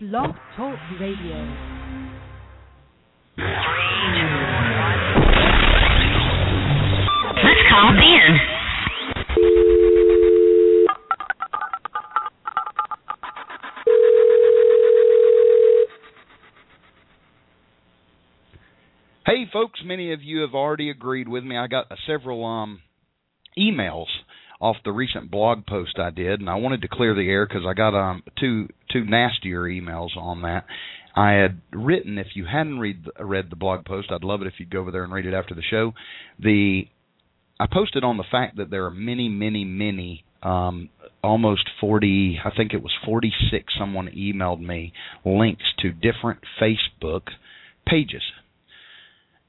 Blog Talk Radio. 3, 2, 1. Let's call Ben. Hey, folks, many of you have already agreed with me. I got several emails off the recent blog post I did, and I wanted to clear the air because I got two nastier emails on that. I had written, if you hadn't read the blog post, I'd love it if you'd go over there and read it after the show. I posted on the fact that there are many, almost 40, I think it was 46, someone emailed me links to different Facebook pages.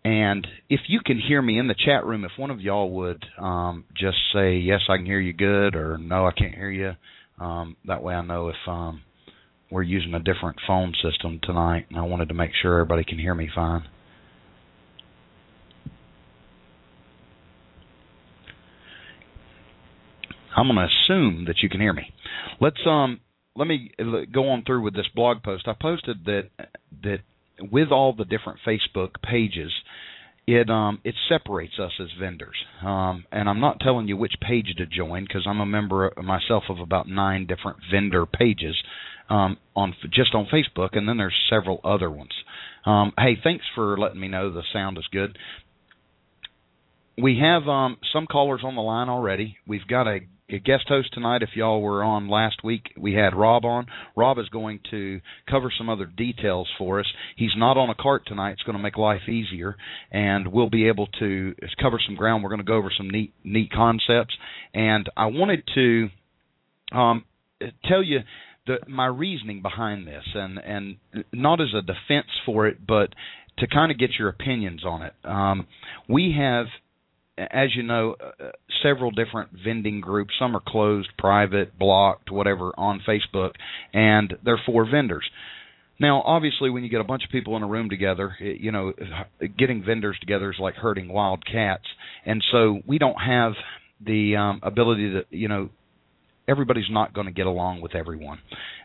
And if you can hear me in the chat room, if one of y'all would just say, yes, I can hear you good, or no, I can't hear you, that way I know if we're using a different phone system tonight, and I wanted to make sure everybody can hear me fine. I'm going to assume that you can hear me. Let me go on through with this blog post. I posted that with all the different Facebook pages, it separates us as vendors. And I'm not telling you which page to join because I'm a member myself of about 9 different vendor pages on Facebook, and then there's several other ones. Hey, thanks for letting me know the sound is good. We have some callers on the line already. We've got a guest host tonight. If y'all were on last week, we had Rob on. Rob is going to cover some other details for us. He's not on a cart tonight. It's going to make life easier, and we'll be able to cover some ground. We're going to go over some neat concepts. And I wanted to tell you my reasoning behind this, and not as a defense for it, but to kind of get your opinions on it. We have, as you know, several different vending groups. Some are closed, private, blocked, whatever, on Facebook, and they're for vendors. Now, obviously, when you get a bunch of people in a room together, getting vendors together is like herding wild cats, and so we don't have the ability to, everybody's not going to get along with everyone.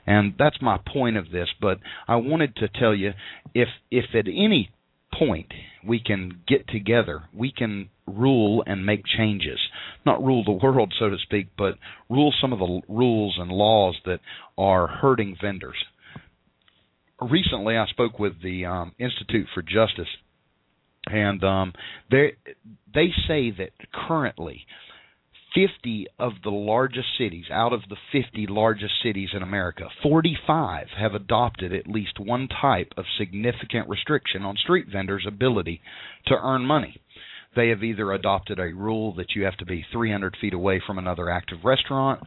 And that's my point of this, but I wanted to tell you, if at any point we can get together, we can rule and make changes. Not rule the world, so to speak, but rule some of the rules and laws that are hurting vendors. Recently, I spoke with the Institute for Justice, and they say that currently 50 of the largest cities, out of the 50 largest cities in America, 45 have adopted at least one type of significant restriction on street vendors' ability to earn money. They have either adopted a rule that you have to be 300 feet away from another active restaurant.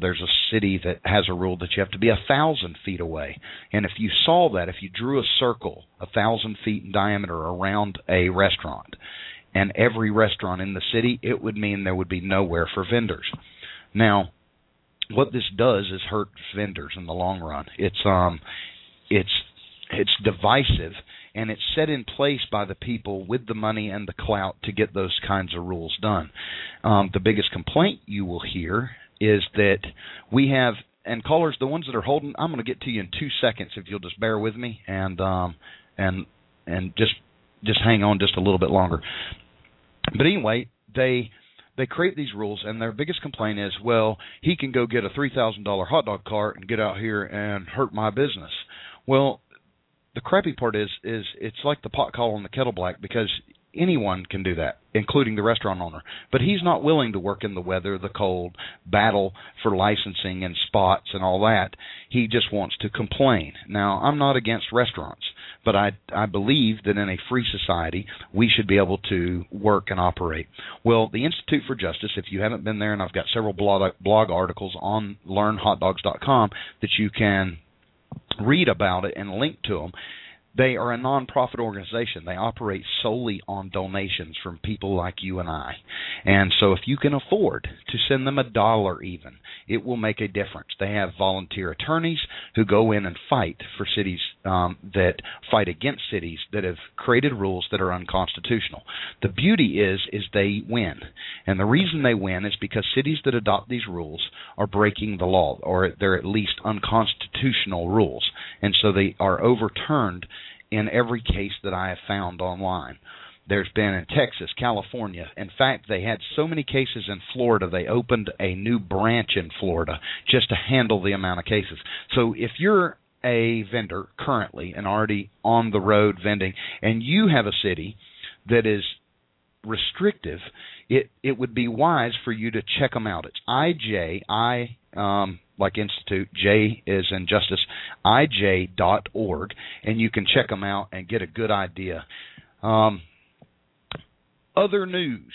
There's a city that has a rule that you have to be 1,000 feet away. And if you saw that, if you drew a circle 1,000 feet in diameter around a restaurant, and every restaurant in the city, it would mean there would be nowhere for vendors. Now, what this does is hurt vendors in the long run. It's divisive, and it's set in place by the people with the money and the clout to get those kinds of rules done. The biggest complaint you will hear is that we have, and callers, the ones that are holding, I'm going to get to you in 2 seconds if you'll just bear with me and just hang on just a little bit longer. But anyway, they create these rules, and their biggest complaint is, well, he can go get a $3,000 hot dog cart and get out here and hurt my business. Well, the crappy part is it's like the pot call on the kettle black, because anyone can do that, including the restaurant owner. But he's not willing to work in the weather, the cold, battle for licensing and spots and all that. He just wants to complain. Now, I'm not against restaurants, but I believe that in a free society, we should be able to work and operate. Well, the Institute for Justice, if you haven't been there, and I've got several blog articles on LearnHotDogs.com that you can read about it and link to them. They are a nonprofit organization. They operate solely on donations from people like you and I. And so if you can afford to send them $1 even, it will make a difference. They have volunteer attorneys who go in and fight for cities that fight against cities that have created rules that are unconstitutional. The beauty is they win. And the reason they win is because cities that adopt these rules are breaking the law, or they're at least unconstitutional rules. and so they are overturned in every case that I have found online. There's been in Texas, California. In fact, they had so many cases in Florida, they opened a new branch in Florida just to handle the amount of cases. So if you're a vendor currently and already on the road vending, and you have a city that is restrictive, it would be wise for you to check them out. It's IJ, like Institute, J is in Justice, IJ.org, and you can check them out and get a good idea. Other news.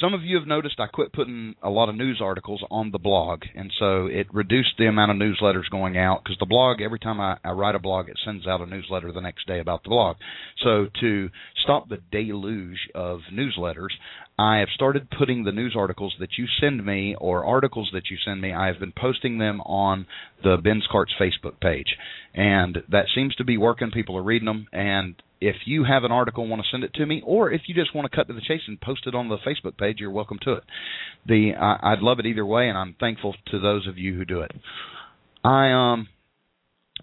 Some of you have noticed I quit putting a lot of news articles on the blog, and so it reduced the amount of newsletters going out because the blog, every time I write a blog, it sends out a newsletter the next day about the blog. So to stop the deluge of newsletters, I have started putting the news articles that you send me or articles that you send me, I have been posting them on the Ben's Carts Facebook page, and that seems to be working. People are reading them, and if you have an article and want to send it to me, or if you just want to cut to the chase and post it on the Facebook page, you're welcome to it. I'd love it either way, and I'm thankful to those of you who do it. I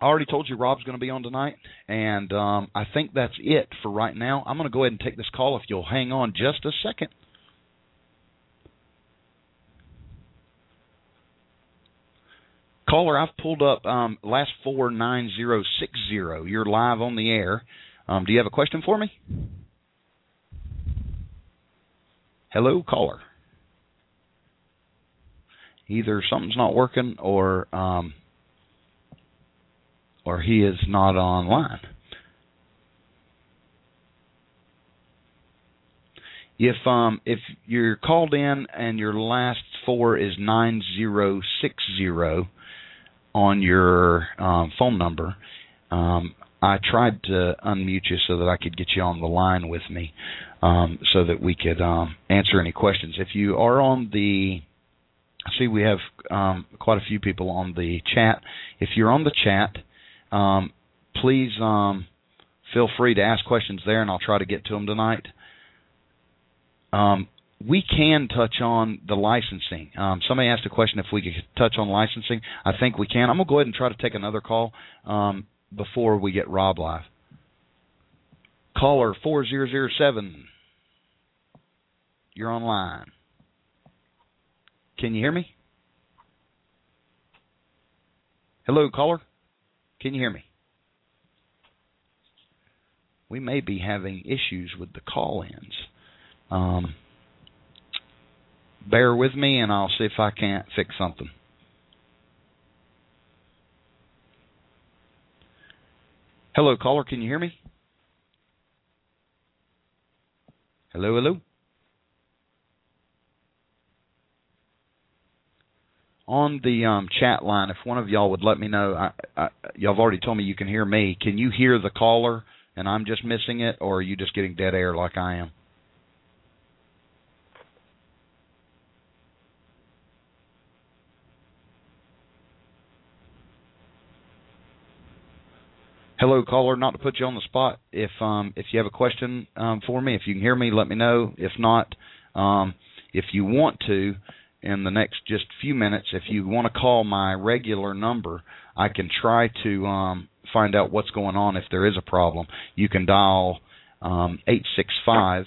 already told you Rob's going to be on tonight, and I think that's it for right now. I'm going to go ahead and take this call if you'll hang on just a second. Caller, I've pulled up last 49060. You're live on the air. Do you have a question for me? Hello, caller. Either something's not working or he is not online. If you're called in and your last four is 9060 on your phone number, I tried to unmute you so that I could get you on the line with me so that we could answer any questions. If you are on the – I see we have quite a few people on the chat. If you're on the chat, please feel free to ask questions there, and I'll try to get to them tonight. We can touch on the licensing. Somebody asked a question if we could touch on licensing. I think we can. I'm going to go ahead and try to take another call before we get Rob live. Caller 4007, you're online. Can you hear me? Hello, caller. Can you hear me? We may be having issues with the call-ins. Bear with me, and I'll see if I can't fix something. Hello, caller. Can you hear me? Hello, hello. On the chat line, if one of y'all would let me know, y'all have already told me you can hear me. Can you hear the caller and I'm just missing it, or are you just getting dead air like I am? Hello, caller. Not to put you on the spot. If you have a question for me, if you can hear me, let me know. If not, if you want to, in the next just few minutes, if you want to call my regular number, I can try to find out what's going on if there is a problem. You can dial 865-446-0660,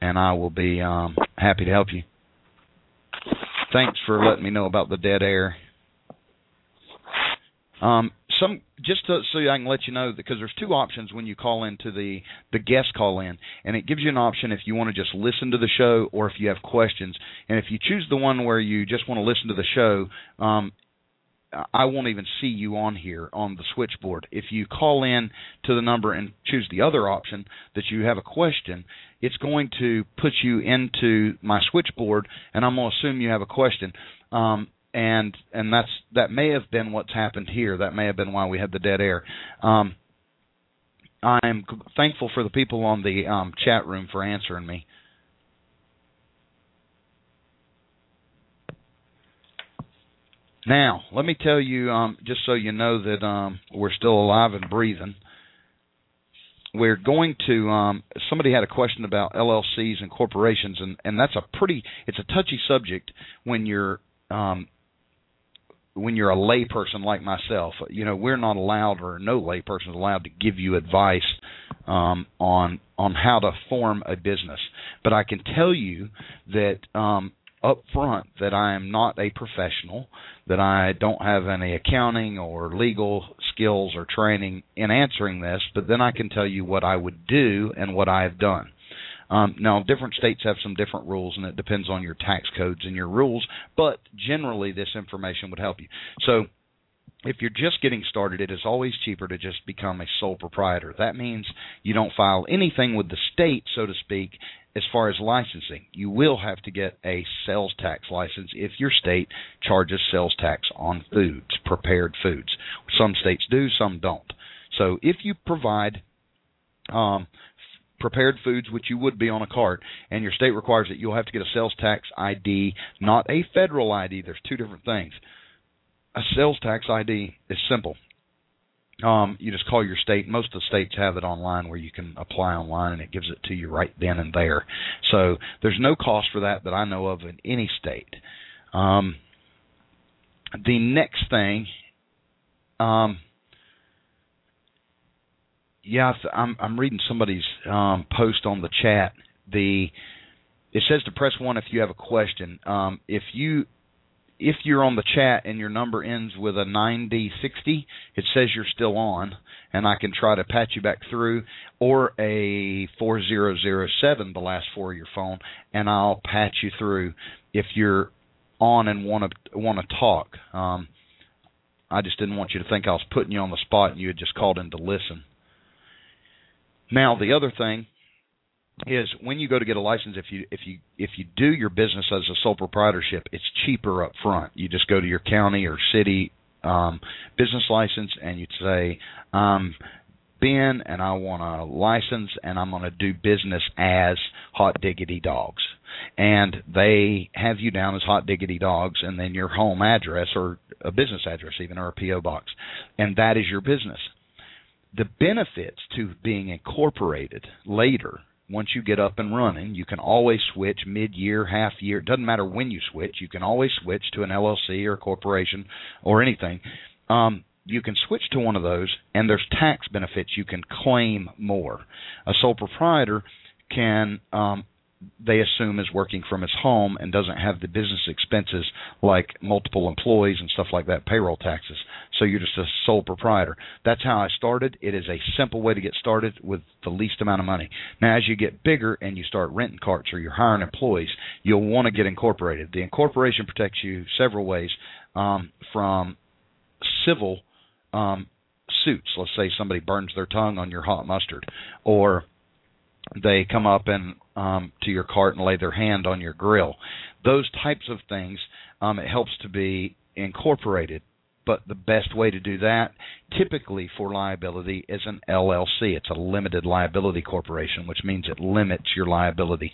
and I will be happy to help you. Thanks for letting me know about the dead air. So I can let you know, because there's two options when you call into the guest call-in, and it gives you an option if you want to just listen to the show or if you have questions. And if you choose the one where you just want to listen to the show, I won't even see you on here on the switchboard. If you call in to the number and choose the other option that you have a question, it's going to put you into my switchboard, and I'm going to assume you have a question. And that may have been what's happened here. That may have been why we had the dead air. I am thankful for the people on the chat room for answering me. Now, let me tell you, just so you know that we're still alive and breathing, we're going to somebody had a question about LLCs and corporations, and that's a pretty – it's a touchy subject when you're a lay person like myself. You know, we're not allowed, or no lay person is allowed, to give you advice on how to form a business. But I can tell you that up front that I am not a professional, that I don't have any accounting or legal skills or training in answering this, but then I can tell you what I would do and what I have done. Now, different states have some different rules, and it depends on your tax codes and your rules, but generally this information would help you. So if you're just getting started, it is always cheaper to just become a sole proprietor. That means you don't file anything with the state, so to speak, as far as licensing. You will have to get a sales tax license if your state charges sales tax on foods, prepared foods. Some states do, some don't. So if you provide prepared foods, which you would be on a cart, and your state requires it, you'll have to get a sales tax ID, not a federal ID. There's two different things. A sales tax ID is simple. You just call your state. Most of the states have it online where you can apply online, and it gives it to you right then and there. So there's no cost for that that I know of in any state. The next thing, I'm reading somebody's post on the chat. It says to press 1 if you have a question. If you're on the chat and your number ends with a 9060, it says you're still on, and I can try to patch you back through, or a 4007, the last four of your phone, and I'll patch you through if you're on and want to talk. I just didn't want you to think I was putting you on the spot and you had just called in to listen. Now, the other thing is, when you go to get a license, if you do your business as a sole proprietorship, it's cheaper up front. You just go to your county or city business license, and you'd say, Ben, and I want a license, and I'm going to do business as Hot Diggity Dogs. And they have you down as Hot Diggity Dogs, and then your home address, or a business address even, or a P.O. box. And that is your business. The benefits to being incorporated later, once you get up and running, you can always switch mid-year, half-year. It doesn't matter when you switch. You can always switch to an LLC or a corporation or anything. You can switch to one of those, and there's tax benefits. You can claim more. A sole proprietor can they assume is working from his home and doesn't have the business expenses like multiple employees and stuff like that, payroll taxes. So you're just a sole proprietor. That's how I started. It is a simple way to get started with the least amount of money. Now, as you get bigger and you start renting carts or you're hiring employees, you'll want to get incorporated. The incorporation protects you several ways from civil suits. Let's say somebody burns their tongue on your hot mustard, or they come up and to your cart and lay their hand on your grill. Those types of things, it helps to be incorporated. But the best way to do that, typically for liability, is an LLC. It's a limited liability corporation, which means it limits your liability.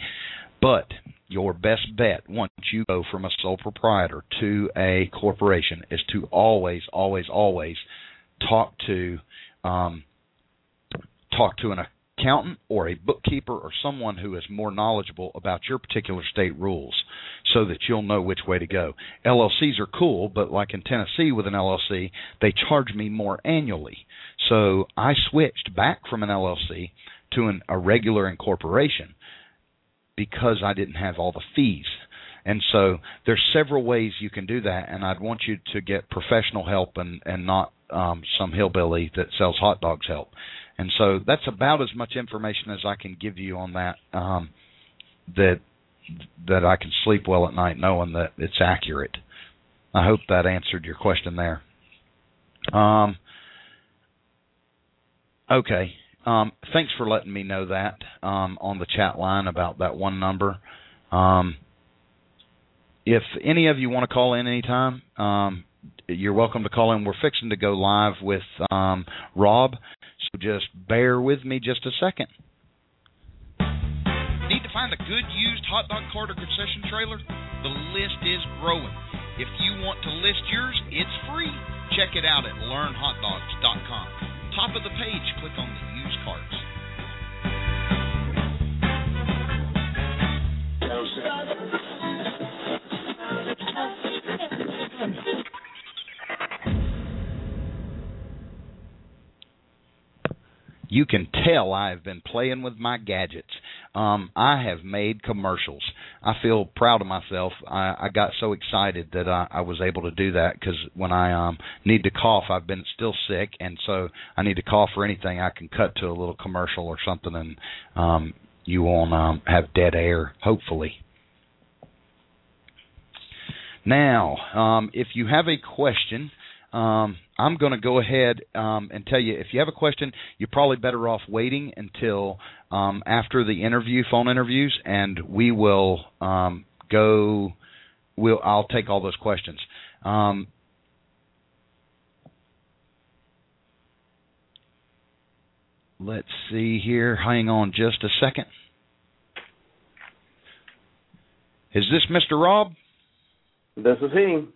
But your best bet once you go from a sole proprietor to a corporation is to always, always, always talk to an accountant or a bookkeeper or someone who is more knowledgeable about your particular state rules, so that you'll know which way to go. LLCs are cool, but like in Tennessee with an LLC, they charge me more annually. So I switched back from an LLC to a regular incorporation because I didn't have all the fees. And so there's several ways you can do that, and I'd want you to get professional help and not some hillbilly that sells hot dogs help. And so that's about as much information as I can give you on that, that I can sleep well at night knowing that it's accurate. I hope that answered your question there. Okay. Thanks for letting me know that on the chat line about that one number. If any of you want to call in anytime, you're welcome to call in. We're fixing to go live with Rob, so just bear with me just a second. Need to find a good used hot dog cart or concession trailer? The list is growing. If you want to list yours, it's free. Check it out at LearnHotDogs.com. Top of the page, click on the used carts. You can tell I have been playing with my gadgets. I have made commercials. I feel proud of myself. I got so excited that I was able to do that, because when I need to cough, I've been still sick, and so I need to cough for anything. I can cut to a little commercial or something, and you won't have dead air, hopefully. Now, if you have a question, I'm going to go ahead and tell you, if you have a question, you're probably better off waiting until after the interview, phone interviews, and we will I'll take all those questions. Let's see here. Hang on just a second. Is this Mr. Rob? This is he.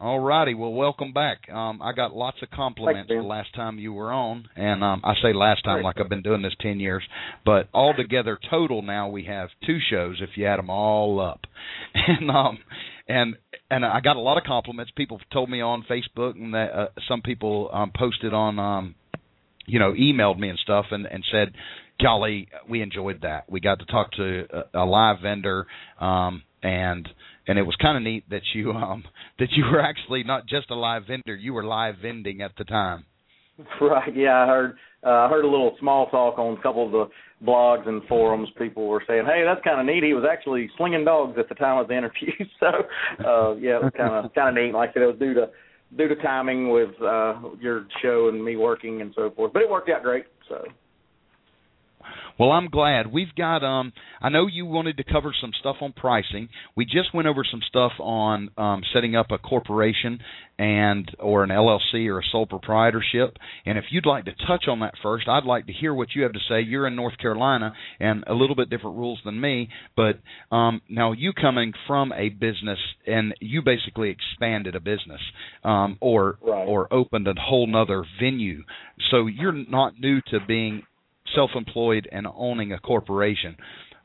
All righty. Well, welcome back. I got lots of compliments the last time you were on, and I say last time like I've been doing this 10 years, but altogether total now we have 2 shows if you add them all up. And I got a lot of compliments. People told me on Facebook, and that some people posted on emailed me and stuff, and said, golly, we enjoyed that. We got to talk to a live vendor, and it was kind of neat that you were actually not just a live vendor, you were live vending at the time. Right, yeah, I heard a little small talk on a couple of the blogs and forums. People were saying, hey, that's kind of neat. He was actually slinging dogs at the time of the interview. So, yeah, it was kind of neat. Like I said, it was due to timing with your show and me working and so forth. But it worked out great, so. Well, I'm glad. We've got I know you wanted to cover some stuff on pricing. We just went over some stuff on setting up a corporation or an LLC or a sole proprietorship. And if you'd like to touch on that first, I'd like to hear what you have to say. You're in North Carolina and a little bit different rules than me. But now you coming from a business, and you basically expanded a business or opened a whole nother venue. So you're not new to being self-employed and owning a corporation.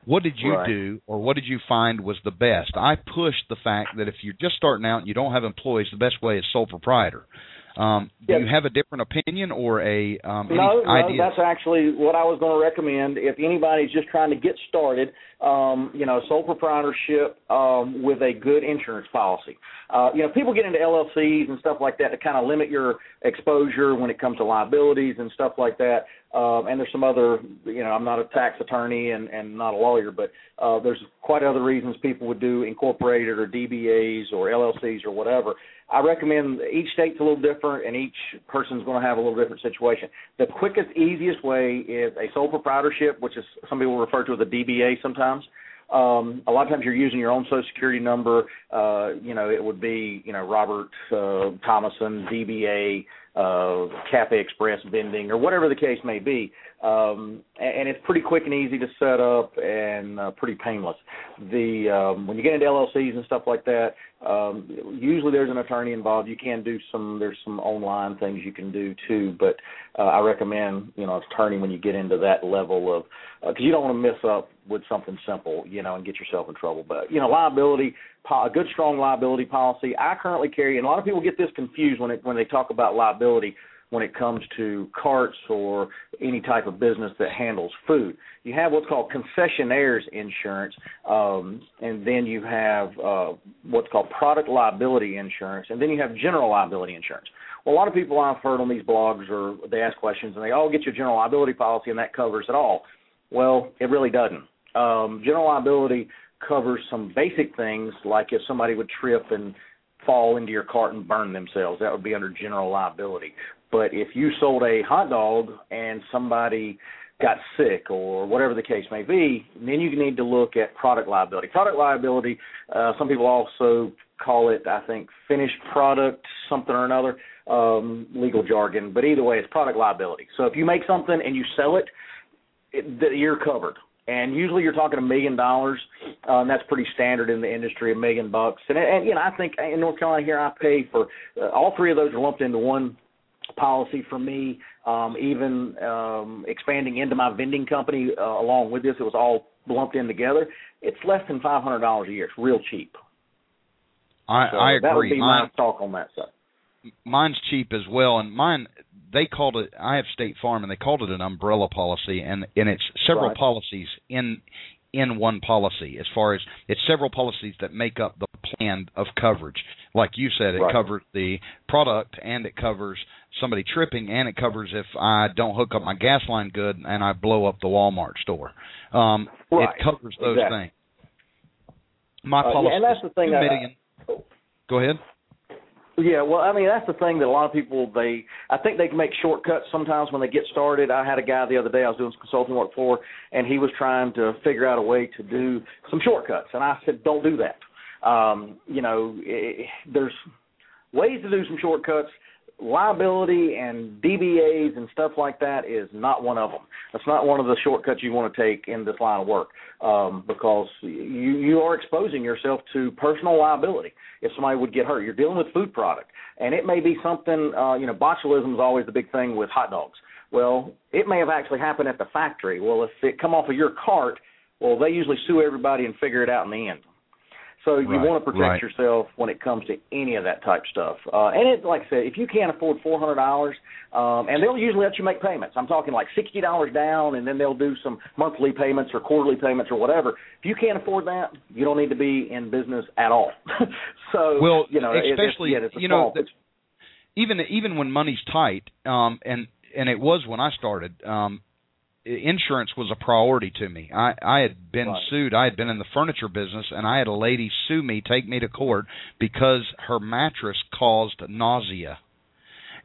What did you do, or what did you find was the best? I pushed the fact that if you're just starting out and you don't have employees, the best way is sole proprietor. Do you have a different opinion or any idea? No, that's actually what I was going to recommend. If anybody's just trying to get started, sole proprietorship with a good insurance policy. People get into LLCs and stuff like that to kind of limit your exposure when it comes to liabilities and stuff like that. And there's some other, I'm not a tax attorney and not a lawyer, but there's quite other reasons people would do incorporated or DBAs or LLCs or whatever. I recommend each state's a little different, and each person's going to have a little different situation. The quickest, easiest way is a sole proprietorship, which is some people refer to as a DBA sometimes. A lot of times you're using your own Social Security number. It would be, Robert Thomason, DBA, Cafe Express vending, or whatever the case may be. And it's pretty quick and easy to set up, and pretty painless. When you get into LLCs and stuff like that, usually there's an attorney involved. You can do there's some online things you can do too, but I recommend, an attorney when you get into that level of, because you don't want to mess up with something simple, and get yourself in trouble. But, liability, a good strong liability policy. I currently carry, and a lot of people get this confused when they talk about liability, when it comes to carts or any type of business that handles food. You have what's called concessionaires insurance, and then you have what's called product liability insurance, and then you have general liability insurance. Well, a lot of people I've heard on these blogs, or they ask questions, and they get your general liability policy, and that covers it all. Well, it really doesn't. General liability covers some basic things, like if somebody would trip and fall into your cart and burn themselves. That would be under general liability. But if you sold a hot dog and somebody got sick or whatever the case may be, then you need to look at product liability. Product liability, some people also call it, I think, finished product, something or another, legal jargon. But either way, it's product liability. So if you make something and you sell it, you're covered. And usually you're talking $1 million. That's pretty standard in the industry, $1 million. And I think in North Carolina here I pay for all three of those are lumped into one policy for me. Even expanding into my vending company along with this, it was all lumped in together. It's less than $500 a year. It's real cheap. I agree. That would be my talk on that side. Mine's cheap as well, and mine they called it, I have State Farm, and they called it an umbrella policy, and it's several policies in one policy, as far as it's several policies that make up the plan of coverage. Like you said, it covers the product, and it covers somebody tripping, and it covers if I don't hook up my gas line good and I blow up the Walmart store. It covers those things. My policy and that's the thing go ahead. Yeah, well, I mean, that's the thing that a lot of people, I think they can make shortcuts sometimes when they get started. I had a guy the other day I was doing some consulting work for, and he was trying to figure out a way to do some shortcuts. And I said, don't do that. There's ways to do some shortcuts. Liability and DBAs and stuff like that is not one of them. That's not one of the shortcuts you want to take in this line of work because you are exposing yourself to personal liability if somebody would get hurt. You're dealing with food product, and it may be something, botulism is always the big thing with hot dogs. Well, it may have actually happened at the factory. Well, if it come off of your cart, well, they usually sue everybody and figure it out in the end. So you want to protect yourself when it comes to any of that type stuff. And it, like I said, if you can't afford $400, and they'll usually let you make payments. I'm talking like $60 down, and then they'll do some monthly payments or quarterly payments or whatever. If you can't afford that, you don't need to be in business at all. Even when money's tight, and it was when I started. Insurance was a priority to me. I had been sued. I had been in the furniture business, and I had a lady sue me, take me to court, because her mattress caused nausea.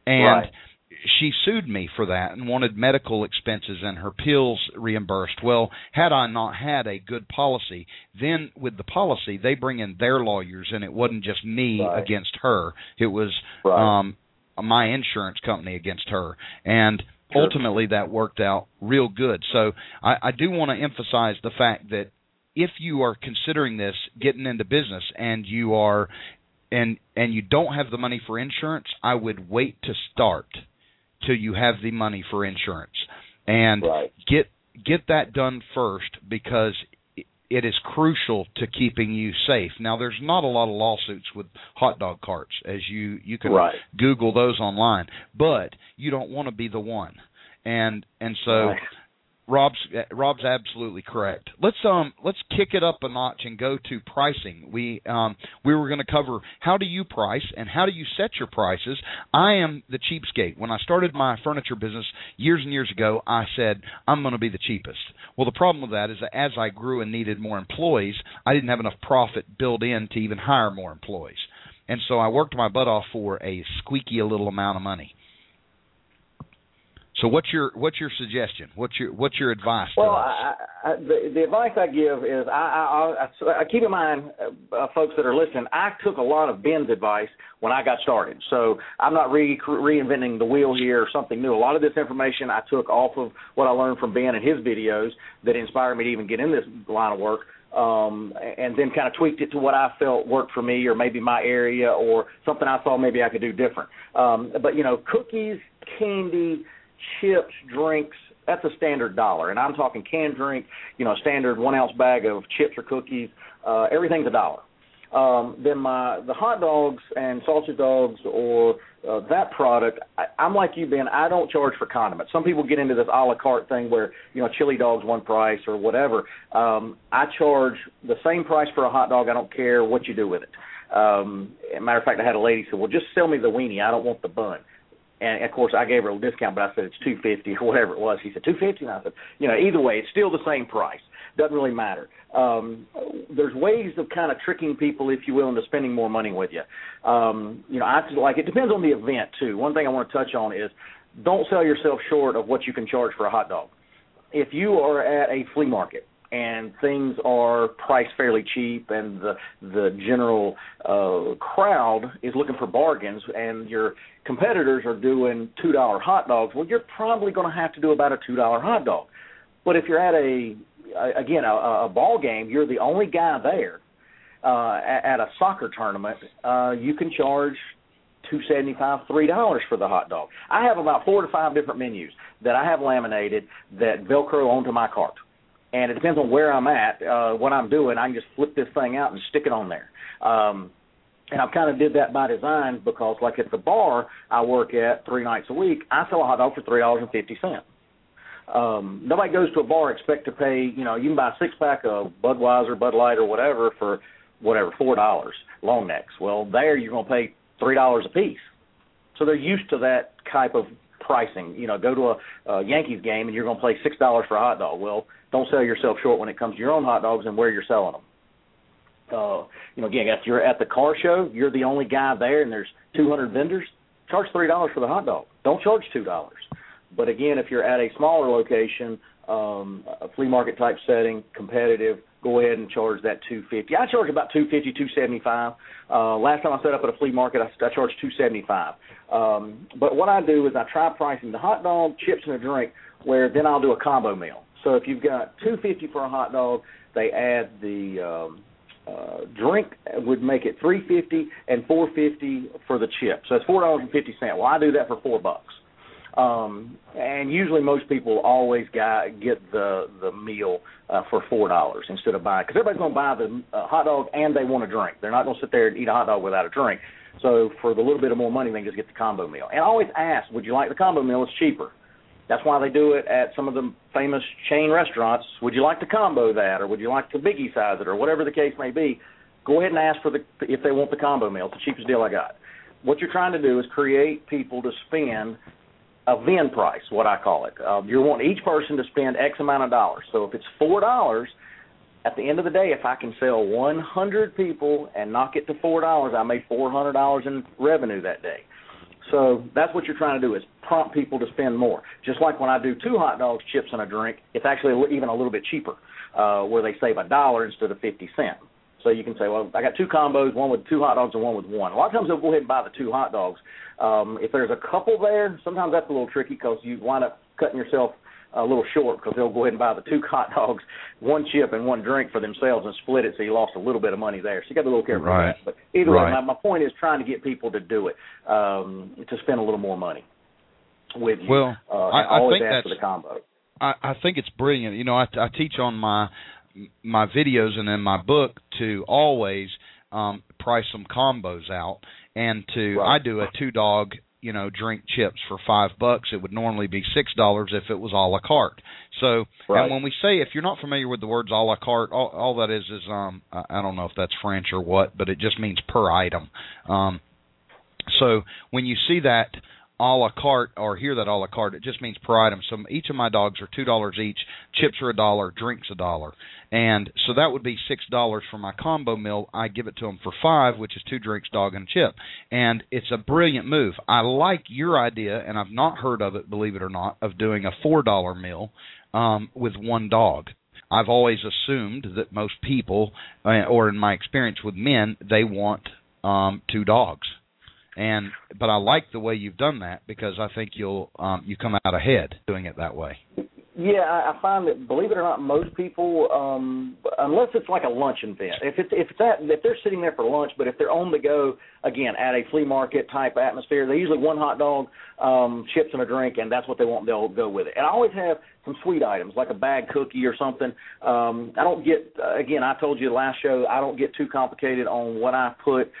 And she sued me for that and wanted medical expenses and her pills reimbursed. Well, had I not had a good policy, then with the policy, they bring in their lawyers, and it wasn't just me against her. It was my insurance company against her. And ultimately, that worked out real good. So I do want to emphasize the fact that if you are considering this, getting into business, and you are and you don't have the money for insurance, I would wait to start till you have the money for insurance. And get that done first, because it is crucial to keeping you safe. Now, there's not a lot of lawsuits with hot dog carts, as you can Google those online, but you don't want to be the one. And so Rob's absolutely correct. Let's kick it up a notch and go to pricing. We were going to cover how do you price and how do you set your prices. I am the cheapskate. When I started my furniture business years and years ago, I said I'm going to be the cheapest. Well, the problem with that is that as I grew and needed more employees, I didn't have enough profit built in to even hire more employees, and so I worked my butt off for a squeaky little amount of money. So what's your suggestion? What's your advice? Well, to us? The advice I give is I keep in mind, folks that are listening. I took a lot of Ben's advice when I got started, so I'm not reinventing the wheel here or something new. A lot of this information I took off of what I learned from Ben and his videos that inspired me to even get in this line of work. And then kind of tweaked it to what I felt worked for me or maybe my area or something I saw maybe I could do different. But cookies, candy, chips, drinks, that's a standard $1. And I'm talking canned drink, a standard 1 ounce bag of chips or cookies. Everything's $1. Then the hot dogs and sausage dogs or that product, I'm like you, Ben, I don't charge for condiments. Some people get into this a la carte thing where, chili dogs one price or whatever. I charge the same price for a hot dog. I don't care what you do with it. Matter of fact, I had a lady say, well, just sell me the weenie. I don't want the bun. And, of course, I gave her a discount, but I said it's $2.50 or whatever it was. He said $2.50, and I said, either way, it's still the same price. Doesn't really matter. There's ways of kind of tricking people, if you will, into spending more money with you. It depends on the event, too. One thing I want to touch on is don't sell yourself short of what you can charge for a hot dog. If you are at a flea market and things are priced fairly cheap and the general crowd is looking for bargains and your competitors are doing $2 hot dogs, well, you're probably going to have to do about a $2 hot dog. But if you're at a ball game, you're the only guy there at a soccer tournament, you can charge $2.75, $3 for the hot dog. I have about 4 to 5 different menus that I have laminated that Velcro onto my cart. And it depends on where I'm at, what I'm doing. I can just flip this thing out and stick it on there. And I've kind of did that by design because, like at the bar I work at 3 nights a week, I sell a hot dog for $3.50. Nobody goes to a bar expect to pay, you know, you can buy a six-pack of Budweiser, Bud Light, or whatever for, whatever, $4, long necks. Well, there you're going to pay $3 a piece. So they're used to that type of pricing. You know, go to a Yankees game and you're going to pay $6 for a hot dog. Well, don't sell yourself short when it comes to your own hot dogs and where you're selling them. You know, again, if you're at the car show, you're the only guy there and there's 200 vendors, charge $3 for the hot dog. Don't charge $2. But, again, if you're at a smaller location, a flea market type setting, competitive, go ahead and charge that $2.50. I charge about $2.50, $2.75. Last time I set up at a flea market, I charged $2.75. But what I do is I try pricing the hot dog, chips, and a drink, where then I'll do a combo meal. So if you've got $2.50 for a hot dog, they add the drink would make it $3.50 and $4.50 for the chip. So it's $4.50. Well, I do that for $4. And usually most people always get the meal for $4 instead of buying, because everybody's going to buy the hot dog and they want a drink. They're not going to sit there and eat a hot dog without a drink. So for the little bit of more money, they can just get the combo meal. And I always ask, would you like the combo meal? It's cheaper. That's why they do it at some of the famous chain restaurants. Would you like to combo that, or would you like to biggie size it, or whatever the case may be? Go ahead and ask for if they want the combo meal. It's the cheapest deal I got. What you're trying to do is create people to spend a VIN price, what I call it. You want each person to spend X amount of dollars. So if it's $4, at the end of the day, if I can sell 100 people and knock it to $4, I made $400 in revenue that day. So that's what you're trying to do, is prompt people to spend more. Just like when I do 2 hot dogs, chips, and a drink, it's actually even a little bit cheaper, where they save $1 instead of 50 cents. So you can say, well, I got 2 combos, one with 2 hot dogs and one with one. A lot of times they'll go ahead and buy the 2 hot dogs. If there's a couple there, sometimes that's a little tricky because you wind up cutting yourself a little short, because they'll go ahead and buy the 2 hot dogs, 1 chip, and 1 drink for themselves and split it, so you lost a little bit of money there. So you got to be a little careful right. With that. But either right. way, my point is trying to get people to do it, to spend a little more money with you. Well, I think that's for the combo. I think it's brilliant. You know, I teach on my videos and in my book to always price some combos out, and to right. I do a 2 dog, you know, drink chips for $5. It would normally be $6 if it was a la carte. So, right. and when we say, if you're not familiar with the words a la carte, all that is I don't know if that's French or what, but it just means per item. So when you see that a la carte or hear that a la carte, it just means per item. So each of my dogs are $2 each, chips are $1, drinks $1. And so that would be $6 for my combo meal. I give it to them for $5, which is 2 drinks, dog, and a chip. And it's a brilliant move. I like your idea, and I've not heard of it, believe it or not, of doing a $4 meal with 1 dog. I've always assumed that most people, or in my experience with men, they want 2 dogs. But I like the way you've done that, because I think you'll you come out ahead doing it that way. Yeah, I find that, believe it or not, most people, unless it's like a luncheon event, if they're sitting there for lunch, but if they're on the go, again, at a flea market type atmosphere, they usually 1 hot dog, chips, and a drink, and that's what they want. They'll go with it. And I always have some sweet items, like a bag cookie or something. I don't get, again, I told you last show, I don't get too complicated on what I put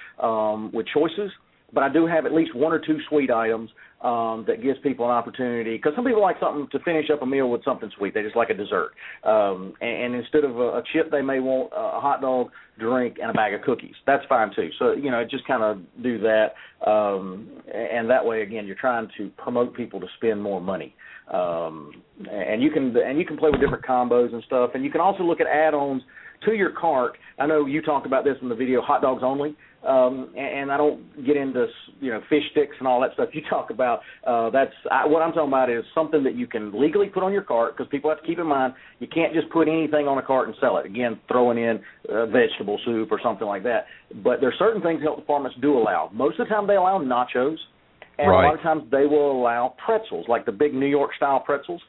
with choices. But I do have at least 1 or 2 sweet items that gives people an opportunity. Because some people like something to finish up a meal with, something sweet. They just like a dessert. And instead of a chip, they may want a hot dog, drink, and a bag of cookies. That's fine, too. So, you know, just kind of do that. And that way, again, you're trying to promote people to spend more money. And you can play with different combos and stuff. And you can also look at add-ons to your cart. I know you talked about this in the video, hot dogs only. And I don't get into, you know, fish sticks and all that stuff you talk about. What I'm talking about is something that you can legally put on your cart, because people have to keep in mind you can't just put anything on a cart and sell it. Again, throwing in vegetable soup or something like that. But there are certain things health departments do allow. Most of the time they allow nachos, and right. a lot of times they will allow pretzels, like the big New York-style pretzels.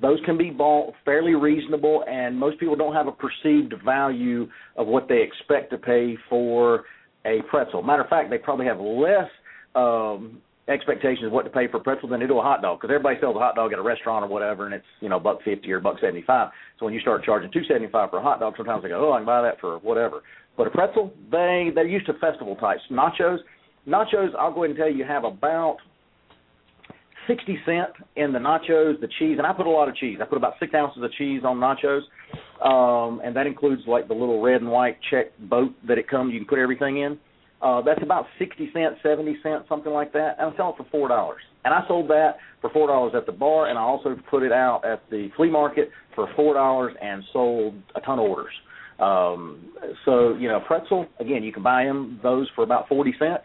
Those can be bought fairly reasonable, and most people don't have a perceived value of what they expect to pay for a pretzel. Matter of fact, they probably have less expectations of what to pay for pretzels than they do a hot dog, because everybody sells a hot dog at a restaurant or whatever, and it's, you know, $1.50 or $1.75. So when you start charging $2.75 for a hot dog, sometimes they go, oh, I can buy that for whatever. But a pretzel, they're used to festival types. Nachos, I'll go ahead and tell you, have about 60 cents in the nachos, the cheese, and I put a lot of cheese. I put about 6 ounces of cheese on nachos, and that includes, like, the little red and white check boat that it comes. You can put everything in. That's about 60 cents, 70 cents, something like that, and I sell it for $4. And I sold that for $4 at the bar, and I also put it out at the flea market for $4 and sold a ton of orders. So, you know, pretzel, again, you can buy them, those for about 40 cents.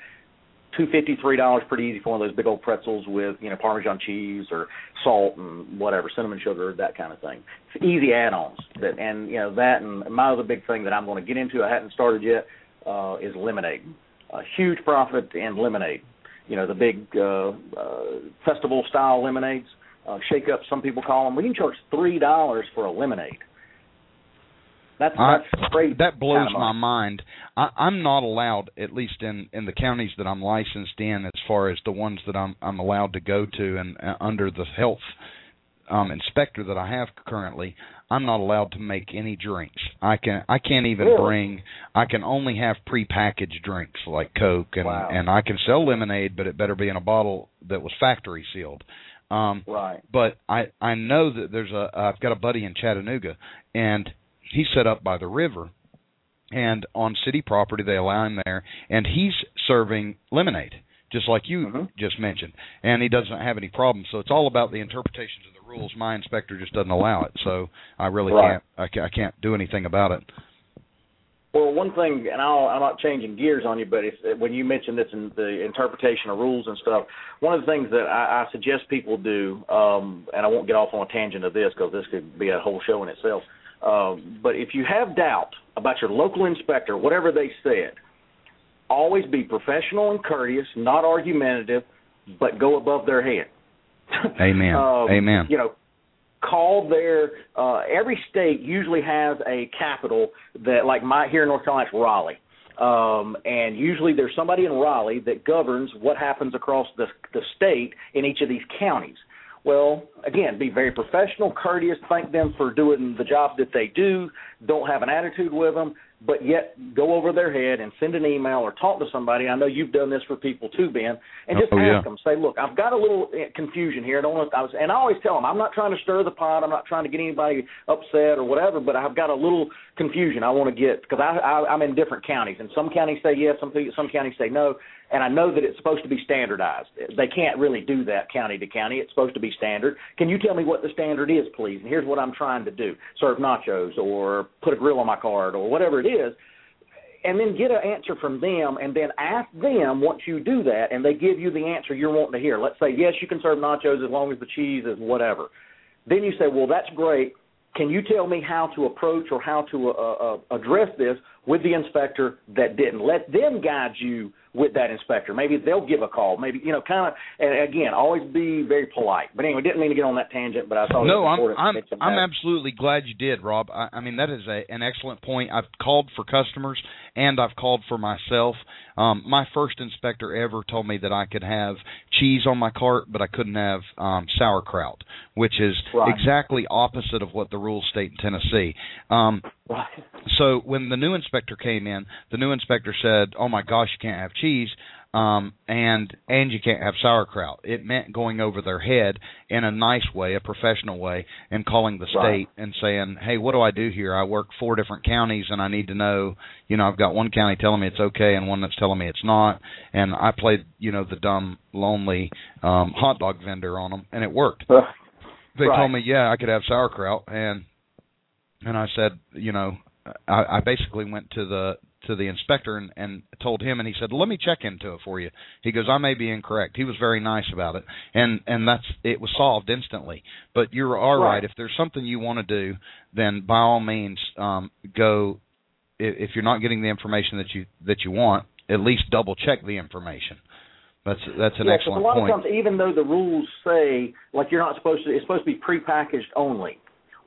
$2.53, pretty easy for one of those big old pretzels with, you know, Parmesan cheese or salt and whatever, cinnamon sugar, that kind of thing. It's easy add-ons. And, you know, that and my other big thing that I'm going to get into, I hadn't started yet, is lemonade. A huge profit in lemonade. You know, the big festival-style lemonades, shake-ups, some people call them. We can charge $3 for a lemonade. That's great. That blows my mind. I'm not allowed, at least in the counties that I'm licensed in, as far as the ones that I'm allowed to go to and under the health inspector that I have currently, I'm not allowed to make any drinks. I can't even bring. I can only have prepackaged drinks like Coke, and and I can sell lemonade, but it better be in a bottle that was factory sealed. Right. But I know that there's I've got a buddy in Chattanooga, and he's set up by the river, and on city property they allow him there, and he's serving lemonade, just like you just mentioned, and he doesn't have any problems. So it's all about the interpretations of the rules. My inspector just doesn't allow it, so I really can't do anything about it. Well, one thing, and I'm not changing gears on you, but when you mentioned this and the interpretation of rules and stuff, one of the things that I suggest people do, and I won't get off on a tangent of this because this could be a whole show in itself, but if you have doubt about your local inspector, whatever they said, always be professional and courteous, not argumentative, but go above their head. Amen. Amen. You know, call their every state usually has a capital that, like here in North Carolina, it's Raleigh. And usually there's somebody in Raleigh that governs what happens across the state in each of these counties. Well, again, be very professional, courteous, thank them for doing the job that they do, don't have an attitude with them, but yet go over their head and send an email or talk to somebody. I know you've done this for people too, Ben, and just ask them. Say, look, I've got a little confusion here. I always tell them, I'm not trying to stir the pot. I'm not trying to get anybody upset or whatever, but I've got a little confusion I want to get because I'm in different counties, and some counties say yes, some counties say no. And I know that it's supposed to be standardized. They can't really do that county to county. It's supposed to be standard. Can you tell me what the standard is, please? And here's what I'm trying to do. Serve nachos or put a grill on my card or whatever it is. And then get an answer from them and then ask them once you do that and they give you the answer you're wanting to hear. Let's say, yes, you can serve nachos as long as the cheese is whatever. Then you say, well, that's great. Can you tell me how to approach or how to address this with the inspector that didn't? Let them guide you with that inspector. Maybe they'll give a call. Maybe, you know, kind of, and again, always be very polite. But anyway, didn't mean to get on that tangent, but I thought it was important. I'm absolutely glad you did, Rob. I mean, that is an excellent point. I've called for customers, and I've called for myself. My first inspector ever told me that I could have cheese on my cart, but I couldn't have sauerkraut, which is exactly opposite of what the rules state in Tennessee. So when the new inspector came in, the new inspector said, oh, my gosh, you can't have cheese and you can't have sauerkraut. It meant going over their head in a nice way, a professional way, and calling the state and saying, hey, what do I do here? I work 4 different counties, and I need to know, you know, I've got one county telling me it's okay and one that's telling me it's not. And I played, you know, the dumb, lonely hot dog vendor on them, and it worked. They told me, yeah, I could have sauerkraut, and I said, you know, I basically went to the inspector and told him, and he said, let me check into it for you. He goes, I may be incorrect. He was very nice about it, and it was solved instantly. But you are right. If there's something you want to do, then by all means go. If you're not getting the information that you want, at least double check the information. That's an excellent point. A lot of times, even though the rules say, like, you're not supposed to, it's supposed to be prepackaged only.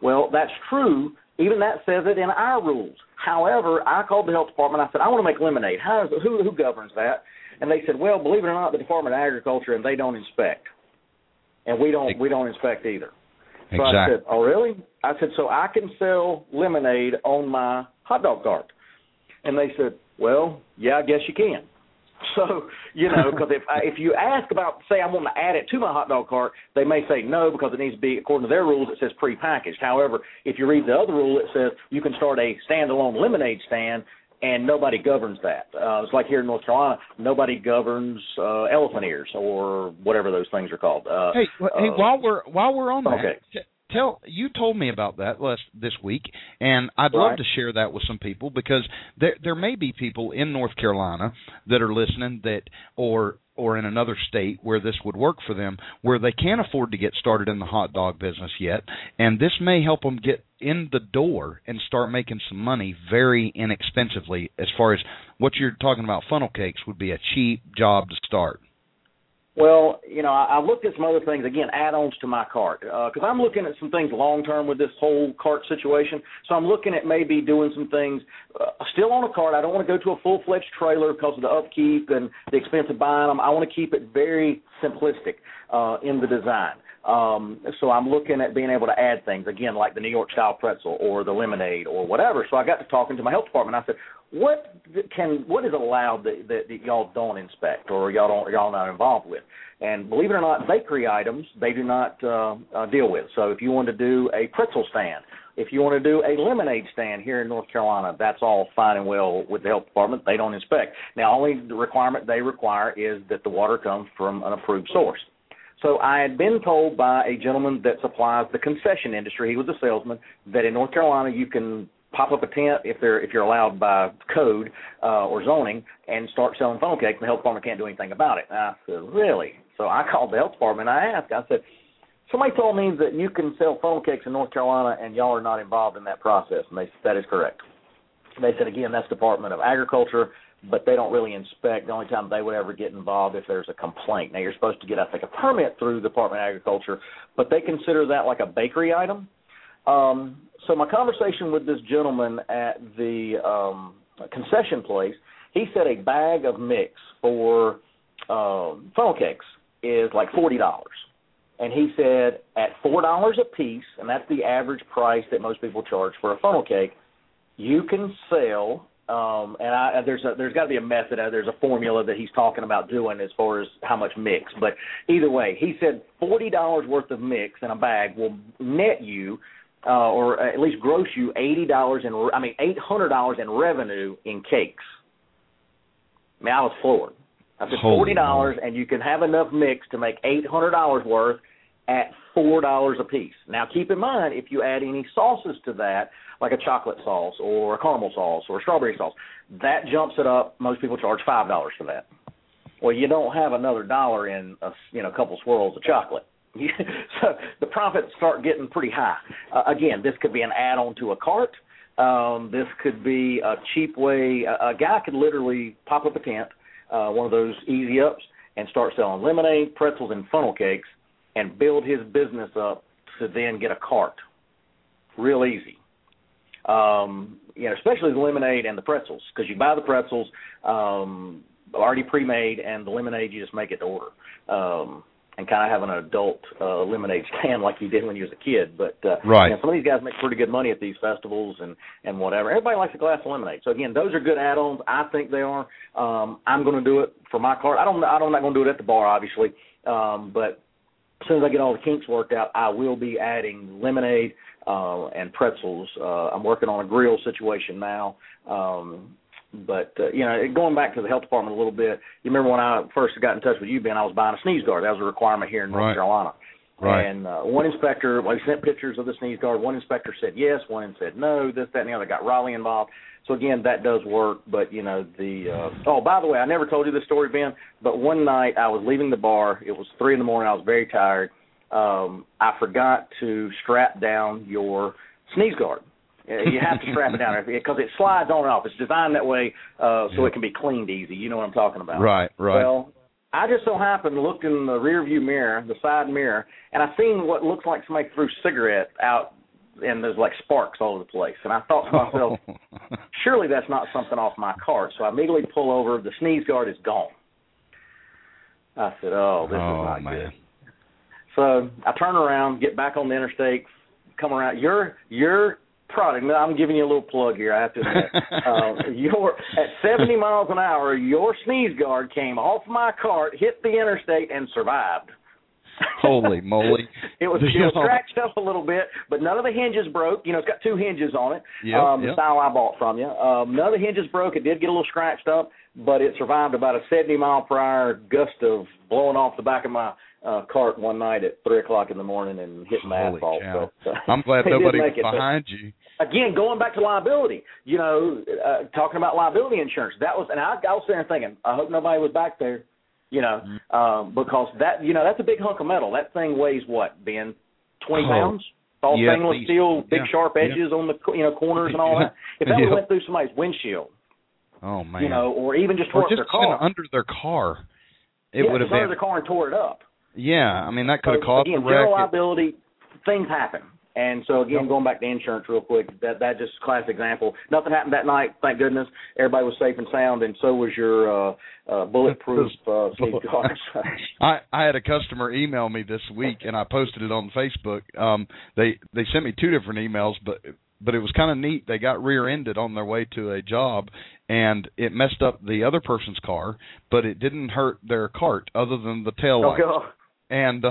Well, that's true, Even that says it in our rules. However, I called the health department. I said, I want to make lemonade. Who governs that? And they said, well, believe it or not, the Department of Agriculture, and they don't inspect. And we don't inspect either. So exactly. I said, oh, really? I said, so I can sell lemonade on my hot dog cart. And they said, well, yeah, I guess you can. So, you know, because if you ask about, say, I want to add it to my hot dog cart, they may say no because it needs to be, according to their rules, it says prepackaged. However, if you read the other rule, it says you can start a standalone lemonade stand, and nobody governs that. It's like here in North Carolina, nobody governs elephant ears or whatever those things are called. Hey, while we're on that, okay. You told me about that this week, and I'd love to share that with some people because there may be people in North Carolina that are listening that or in another state where this would work for them, where they can't afford to get started in the hot dog business yet, and this may help them get in the door and start making some money very inexpensively as far as what you're talking about. Funnel cakes would be a cheap job to start. Well, you know, I looked at some other things, again, add-ons to my cart, because I'm looking at some things long-term with this whole cart situation. So I'm looking at maybe doing some things still on a cart. I don't want to go to a full-fledged trailer because of the upkeep and the expense of buying them. I want to keep it very simplistic in the design. So I'm looking at being able to add things, again, like the New York-style pretzel or the lemonade or whatever. So I got to talking to my health department. I said, what is allowed that y'all don't inspect or y'all not involved with? And believe it or not, bakery items they do not deal with. So if you want to do a pretzel stand, if you want to do a lemonade stand here in North Carolina, that's all fine and well with the health department. They don't inspect. Now, only the requirement they require is that the water comes from an approved source. So I had been told by a gentleman that supplies the concession industry, he was a salesman, that in North Carolina you can pop up a tent if you're allowed by code or zoning and start selling funnel cakes, and the health department can't do anything about it. And I said, really? So I called the health department and I asked, I said, somebody told me that you can sell funnel cakes in North Carolina and y'all are not involved in that process. And they said, that is correct. And they said, again, that's Department of Agriculture, but they don't really inspect. The only time they would ever get involved if there's a complaint. Now, you're supposed to get, I think, a permit through the Department of Agriculture, but they consider that like a bakery item. So my conversation with this gentleman at the concession place, he said a bag of mix for funnel cakes is like $40. And he said at $4 a piece, and that's the average price that most people charge for a funnel cake, you can sell, there's got to be a method, there's a formula that he's talking about doing as far as how much mix. But either way, he said $40 worth of mix in a bag will net you or at least gross you $800 in revenue in cakes. I mean, I was floored. I said $40, and you can have enough mix to make $800 worth at $4 a piece. Now, keep in mind, if you add any sauces to that, like a chocolate sauce or a caramel sauce or a strawberry sauce, that jumps it up. Most people charge $5 for that. Well, you don't have another dollar in a couple swirls of chocolate. So the profits start getting pretty high. Again, this could be an add-on to a cart. This could be a cheap way. A guy could literally pop up a tent, one of those easy ups, and start selling lemonade, pretzels, and funnel cakes and build his business up to then get a cart. Real easy. Especially the lemonade and the pretzels, because you buy the pretzels already pre-made, and the lemonade, you just make it to order. And kind of have an adult lemonade stand like you did when you was a kid. But some of these guys make pretty good money at these festivals and whatever. Everybody likes a glass of lemonade. So, again, those are good add-ons. I think they are. I'm going to do it for my cart. I'm not going to do it at the bar, obviously. But as soon as I get all the kinks worked out, I will be adding lemonade and pretzels. I'm working on a grill situation now. But going back to the health department a little bit, you remember when I first got in touch with you, Ben, I was buying a sneeze guard. That was a requirement here in North Carolina. Right. And one inspector, he sent pictures of the sneeze guard. One inspector said yes, one said no, this, that, and the other. Got Raleigh involved. So, again, that does work. But, by the way, I never told you this story, Ben, but one night I was leaving the bar. It was 3 in the morning. I was very tired. I forgot to strap down your sneeze guard. You have to strap it down because it slides on and off. It's designed that way so it can be cleaned easy. You know what I'm talking about. Right. Well, I just so happened to look in the rear view mirror, the side mirror, and I seen what looks like somebody threw a cigarette out and there's like sparks all over the place. And I thought to myself, surely that's not something off my cart. So I immediately pull over. The sneeze guard is gone. I said, oh, this is not good. So I turn around, get back on the interstate, come around. Your product, I'm giving you a little plug here, I have to admit. At 70 miles an hour, your sneeze guard came off my cart, hit the interstate, and survived. Holy moly. It was scratched up a little bit, but none of the hinges broke. You know, it's got two hinges on it, the style I bought from you. None of the hinges broke. It did get a little scratched up, but it survived about a 70-mile-per-hour gust of blowing off the back of my cart one night at 3 o'clock in the morning and hitting the asphalt. So, I'm glad nobody was behind you. Again, going back to liability, you know, talking about liability insurance. That was, and I was sitting there thinking, I hope nobody was back there. You know, because that, you know, that's a big hunk of metal. That thing weighs what, Ben? 20 pounds? All stainless steel, big sharp edges on the corners and all that. If that went through somebody's windshield, oh man, you know, or even just tore up their car, under their car, it would have been under the car and tore it up. Yeah, I mean that could have caused a wreck. General liability, things happen. And so, again, going back to insurance real quick, that just classic example. Nothing happened that night, thank goodness. Everybody was safe and sound, and so was your bulletproof sneeze guards. I had a customer email me this week, and I posted it on Facebook. They sent me two different emails, but it was kind of neat. They got rear-ended on their way to a job, and it messed up the other person's car, but it didn't hurt their cart other than the taillight. Oh, and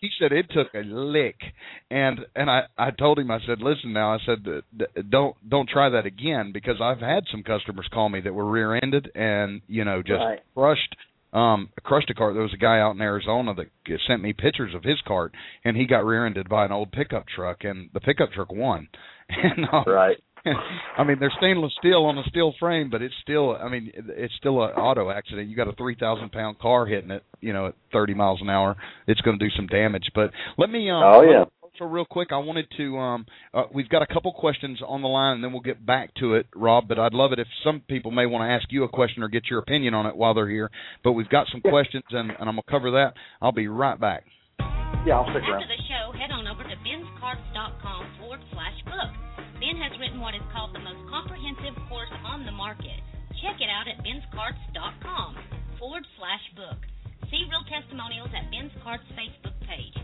he said it took a lick, and I told him, I said, listen now, I said, don't try that again, because I've had some customers call me that were rear-ended and, you know, just crushed a cart. There was a guy out in Arizona that sent me pictures of his cart, and he got rear-ended by an old pickup truck, and the pickup truck won. And, I mean, they're stainless steel on a steel frame, but it's still, I mean, it's still an auto accident. You got a 3,000-pound car hitting it, you know, at 30 miles an hour. It's going to do some damage. But let me, so real quick, I wanted to, we've got a couple questions on the line, and then we'll get back to it, Rob. But I'd love it if some people may want to ask you a question or get your opinion on it while they're here. But we've got some questions, and I'm going to cover that. I'll be right back. Yeah, I'll stick around. After the show, head on over to benscarts.com/book. Ben has written what is called the most comprehensive course on the market. Check it out at benscarts.com/book. See real testimonials at Ben's Carts Facebook page.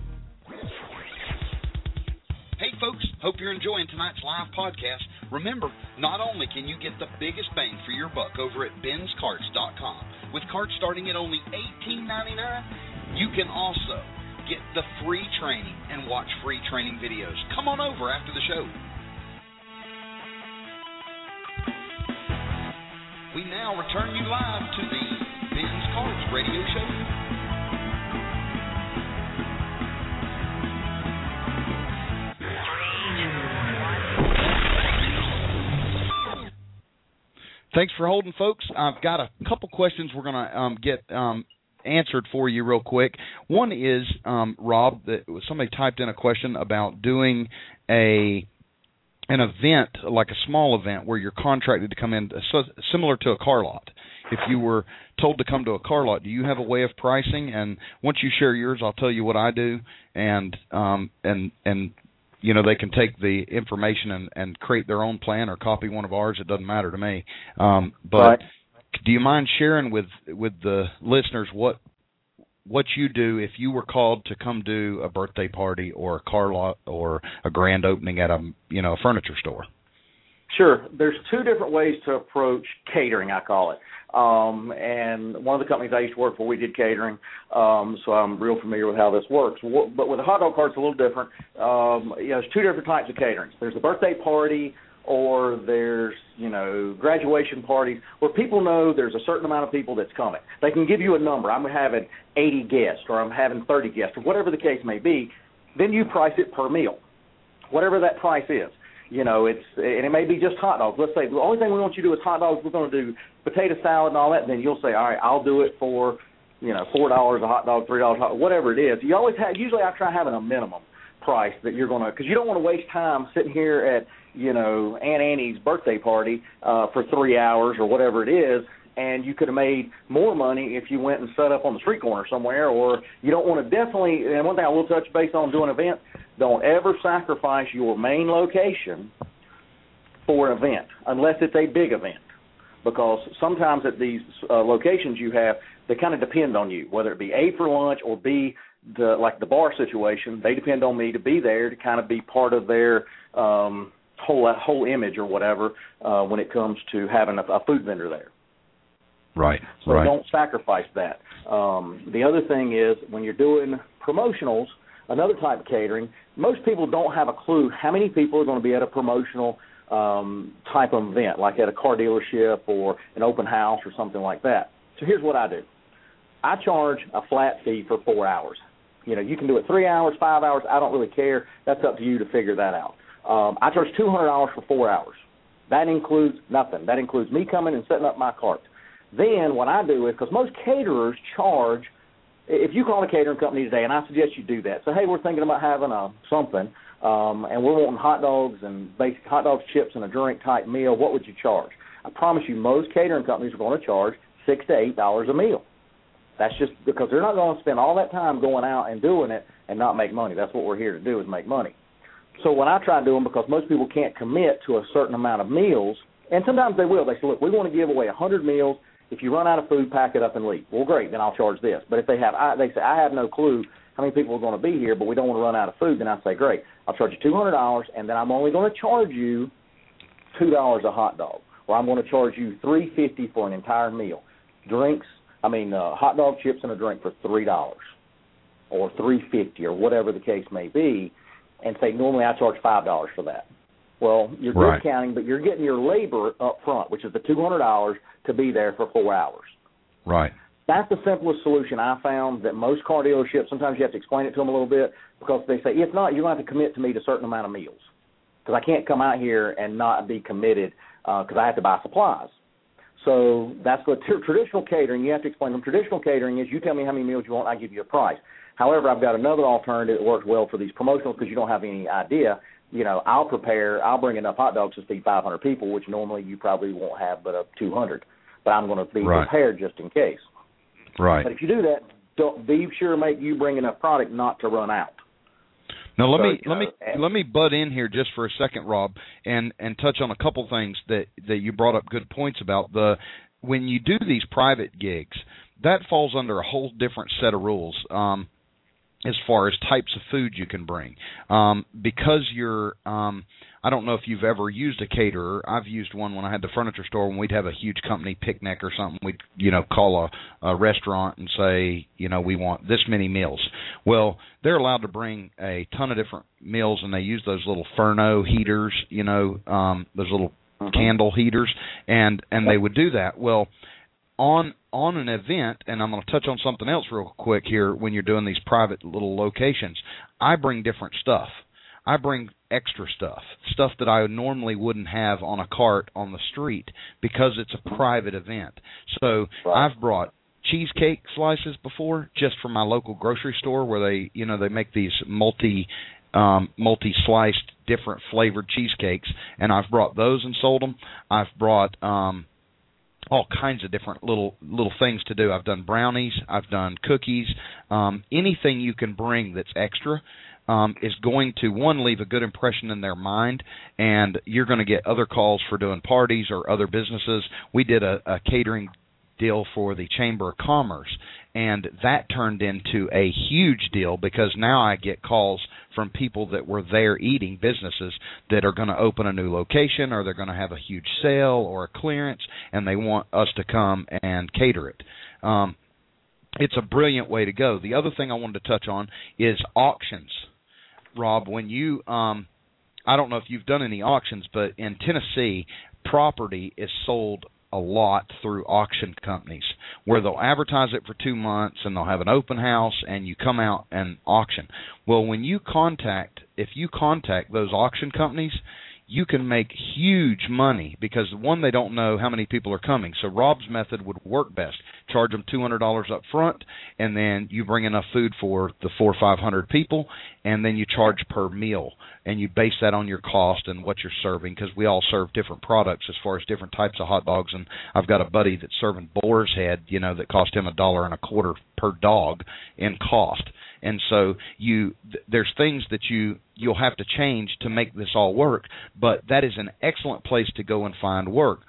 Hey, folks, hope you're enjoying tonight's live podcast. Remember, not only can you get the biggest bang for your buck over at benscarts.com, with carts starting at only $18.99, you can also get the free training and watch free training videos. Come on over after the show. We now return you live to the Ben's Carts Radio Show. Thanks for holding, folks. I've got a couple questions we're going to get answered for you real quick. One is, Rob, that somebody typed in a question about doing an event, like a small event, where you're contracted to come in, so similar to a car lot. If you were told to come to a car lot, do you have a way of pricing? And once you share yours, I'll tell you what I do, and you know, they can take the information and create their own plan or copy one of ours. It doesn't matter to me. But do you mind sharing with the listeners what you do if you were called to come do a birthday party or a car lot or a grand opening at a, you know, a furniture store? Sure. There's two different ways to approach catering, I call it. And one of the companies I used to work for, we did catering, so I'm real familiar with how this works. But with the hot dog cart, it's a little different. You know, there's two different types of catering. There's the birthday party, or there's, you know, graduation parties where people know there's a certain amount of people that's coming. They can give you a number. I'm having 80 guests, or I'm having 30 guests, or whatever the case may be. Then you price it per meal, whatever that price is. You know, and it may be just hot dogs. Let's say the only thing we want you to do is hot dogs. We're going to do potato salad and all that. And then you'll say, all right, I'll do it for, you know, $4 a hot dog, $3 a hot dog, whatever it is. You always have. Usually I try having a minimum price that you're going to, because you don't want to waste time sitting here at, you know, Aunt Annie's birthday party for 3 hours or whatever it is, and you could have made more money if you went and set up on the street corner somewhere. Or you don't want to, definitely, and one thing I will touch base on doing events, Don't ever sacrifice your main location for an event, unless it's a big event, because sometimes at these locations you have, they kind of depend on you, whether it be A, for lunch, or B, like the bar situation, they depend on me to be there to kind of be part of their whole image or whatever when it comes to having a food vendor there. Right. So right. Don't sacrifice that. The other thing is when you're doing promotionals, another type of catering, most people don't have a clue how many people are going to be at a promotional type of event, like at a car dealership or an open house or something like that. So here's what I do. I charge a flat fee for 4 hours. You know, you can do it 3 hours, 5 hours. I don't really care. That's up to you to figure that out. I charge $200 for 4 hours. That includes nothing. That includes me coming and setting up my cart. Then what I do is, because most caterers charge, if you call a catering company today, and I suggest you do that, so, hey, we're thinking about having something, and we're wanting hot dogs and basic hot dogs, chips, and a drink-type meal, what would you charge? I promise you most catering companies are going to charge $6 to $8 a meal. That's just because they're not going to spend all that time going out and doing it and not make money. That's what we're here to do, is make money. So what I try doing, because most people can't commit to a certain amount of meals, and sometimes they will. They say, look, we want to give away 100 meals. If you run out of food, pack it up and leave. Well, great, then I'll charge this. But if they say, I have no clue how many people are going to be here, but we don't want to run out of food, then I say, great, I'll charge you $200, and then I'm only going to charge you $2 a hot dog, or I'm going to charge you $3.50 for an entire meal. Hot dog, chips, and a drink for $3 or $3.50 or whatever the case may be, and say normally I charge $5 for that. Well, you're discounting, but you're getting your labor up front, which is the $200 to be there for 4 hours. Right. That's the simplest solution I found that most car dealerships, sometimes you have to explain it to them a little bit because they say, if not, you're going to have to commit to me to a certain amount of meals because I can't come out here and not be committed because I have to buy supplies. So that's what traditional catering, you have to explain to them. Traditional catering is you tell me how many meals you want, I give you a price. However, I've got another alternative that works well for these promotionals because you don't have any idea. You know, I'll bring enough hot dogs to feed 500 people, which normally you probably won't have but up 200. But I'm going to be prepared just in case. Right. But if you do that, be sure make you bring enough product not to run out. Now let me butt in here just for a second, Rob, and touch on a couple things that you brought up good points about. When you do these private gigs, that falls under a whole different set of rules as far as types of food you can bring, because you're. I don't know if you've ever used a caterer. I've used one when I had the furniture store when we'd have a huge company picnic or something. We'd, call a restaurant and say, we want this many meals. Well, they're allowed to bring a ton of different meals, and they use those little Furno heaters, those little candle heaters, and they would do that. Well, on an event, and I'm going to touch on something else real quick here when you're doing these private little locations, I bring different stuff. I bring extra stuff that I normally wouldn't have on a cart on the street because it's a private event. So I've brought cheesecake slices before just from my local grocery store where they make these multi-sliced different flavored cheesecakes, and I've brought those and sold them. I've brought all kinds of different little things to do. I've done brownies. I've done cookies. Anything you can bring that's extra. Is going to, one, leave a good impression in their mind, and you're going to get other calls for doing parties or other businesses. We did a catering deal for the Chamber of Commerce, and that turned into a huge deal because now I get calls from people that were there eating, businesses that are going to open a new location or they're going to have a huge sale or a clearance, and they want us to come and cater it. It's a brilliant way to go. The other thing I wanted to touch on is auctions. Rob, when you I don't know if you've done any auctions, but in Tennessee, property is sold a lot through auction companies where they'll advertise it for 2 months and they'll have an open house and you come out and auction. Well, if you contact those auction companies, you can make huge money because, one, they don't know how many people are coming. So Rob's method would work best. Charge them $200 up front, and then you bring enough food for the 400 or 500 people, and then you charge per meal. And you base that on your cost and what you're serving because we all serve different products as far as different types of hot dogs. And I've got a buddy that's serving Boar's Head, that cost him $1.25 per dog in cost. And so there's things that you – you'll have to change to make this all work, but that is an excellent place to go and find work.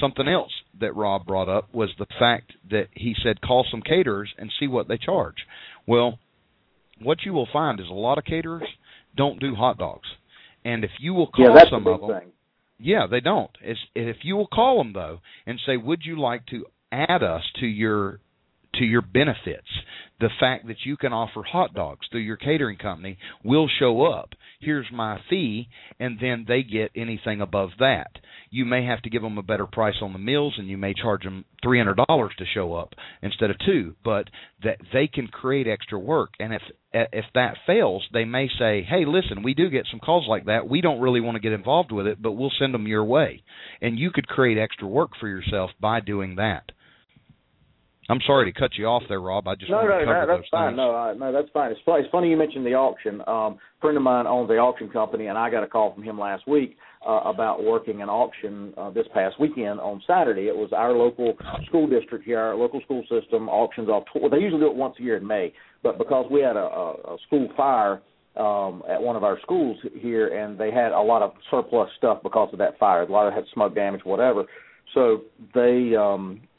Something else that Rob brought up was the fact that he said call some caterers and see what they charge. Well, what you will find is a lot of caterers don't do hot dogs. And if you will call some of them, they don't. If you will call them, though, and say, would you like to add us to your benefits? The fact that you can offer hot dogs through your catering company will show up. Here's my fee, and then they get anything above that. You may have to give them a better price on the meals, and you may charge them $300 to show up instead of $200, but that they can create extra work. And if that fails, they may say, hey, listen, we do get some calls like that. We don't really want to get involved with it, but we'll send them your way. And you could create extra work for yourself by doing that. I'm sorry to cut you off there, Rob. I just wanted to cover those things. Fine. No, that's fine. It's funny you mentioned the auction. A friend of mine owns the auction company, and I got a call from him last week about working an auction this past weekend on Saturday. It was our local school district here, our local school system auctions off. They usually do it once a year in May, but because we had a school fire at one of our schools here, and they had a lot of surplus stuff because of that fire. A lot of it had smoke damage, whatever. So they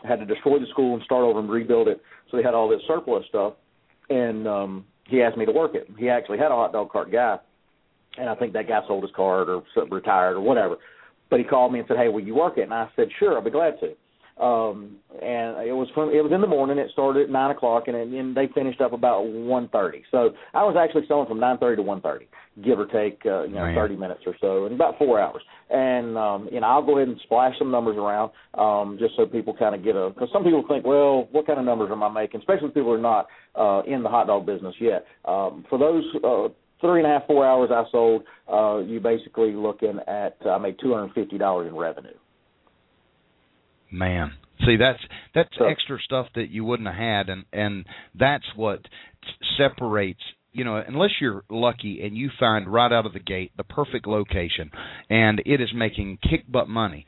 had to destroy the school and start over and rebuild it. So they had all this surplus stuff, and he asked me to work it. He actually had a hot dog cart guy, and I think that guy sold his cart or retired or whatever. But he called me and said, hey, will you work it? And I said, sure, I'll be glad to. And it was in the morning. It started at 9 o'clock, and they finished up about 1:30. So I was actually selling from 9:30 to 1:30, give or take 30 minutes or so, in about 4 hours. And I'll go ahead and splash some numbers around just so people kind of get a – because some people think, well, what kind of numbers am I making, especially people who are not in the hot dog business yet. For those 3.5, 4 hours I sold, you're basically looking at I made $250 in revenue. Man, see, that's extra stuff that you wouldn't have had, and that's what separates, unless you're lucky and you find right out of the gate the perfect location and it is making kick-butt money.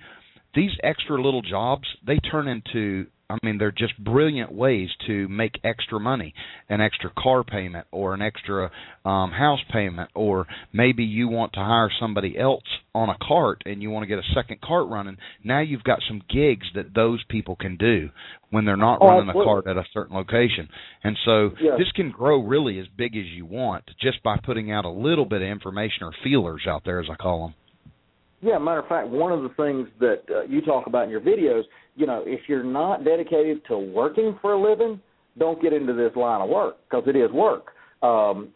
These extra little jobs, they turn into, they're just brilliant ways to make extra money, an extra car payment or an extra house payment, or maybe you want to hire somebody else on a cart and you want to get a second cart running. Now you've got some gigs that those people can do when they're not running a cart at a certain location. And so this can grow really as big as you want just by putting out a little bit of information or feelers out there, as I call them. Yeah, matter of fact, one of the things that you talk about in your videos, if you're not dedicated to working for a living, don't get into this line of work, because it is work.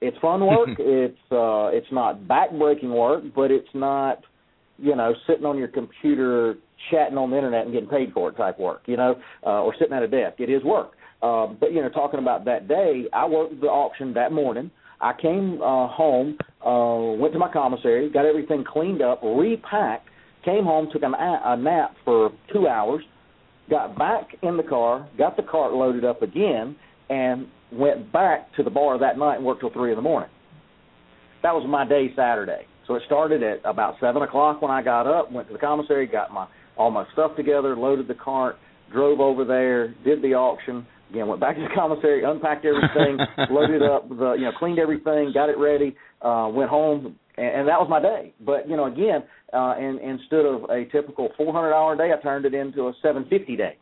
It's fun work. It's not back-breaking work, but it's not, sitting on your computer, chatting on the Internet and getting paid for it type work, or sitting at a desk. It is work. But, talking about that day, I worked the auction that morning. I came home, went to my commissary, got everything cleaned up, repacked, came home, took a nap for 2 hours, got back in the car, got the cart loaded up again, and went back to the bar that night and worked till 3 in the morning. That was my day Saturday. So it started at about 7 o'clock when I got up, went to the commissary, got all my stuff together, loaded the cart, drove over there, did the auction. Again, went back to the commissary, unpacked everything, loaded up, cleaned everything, got it ready, went home, and that was my day. But, instead of a typical $400 day, I turned it into a $750 day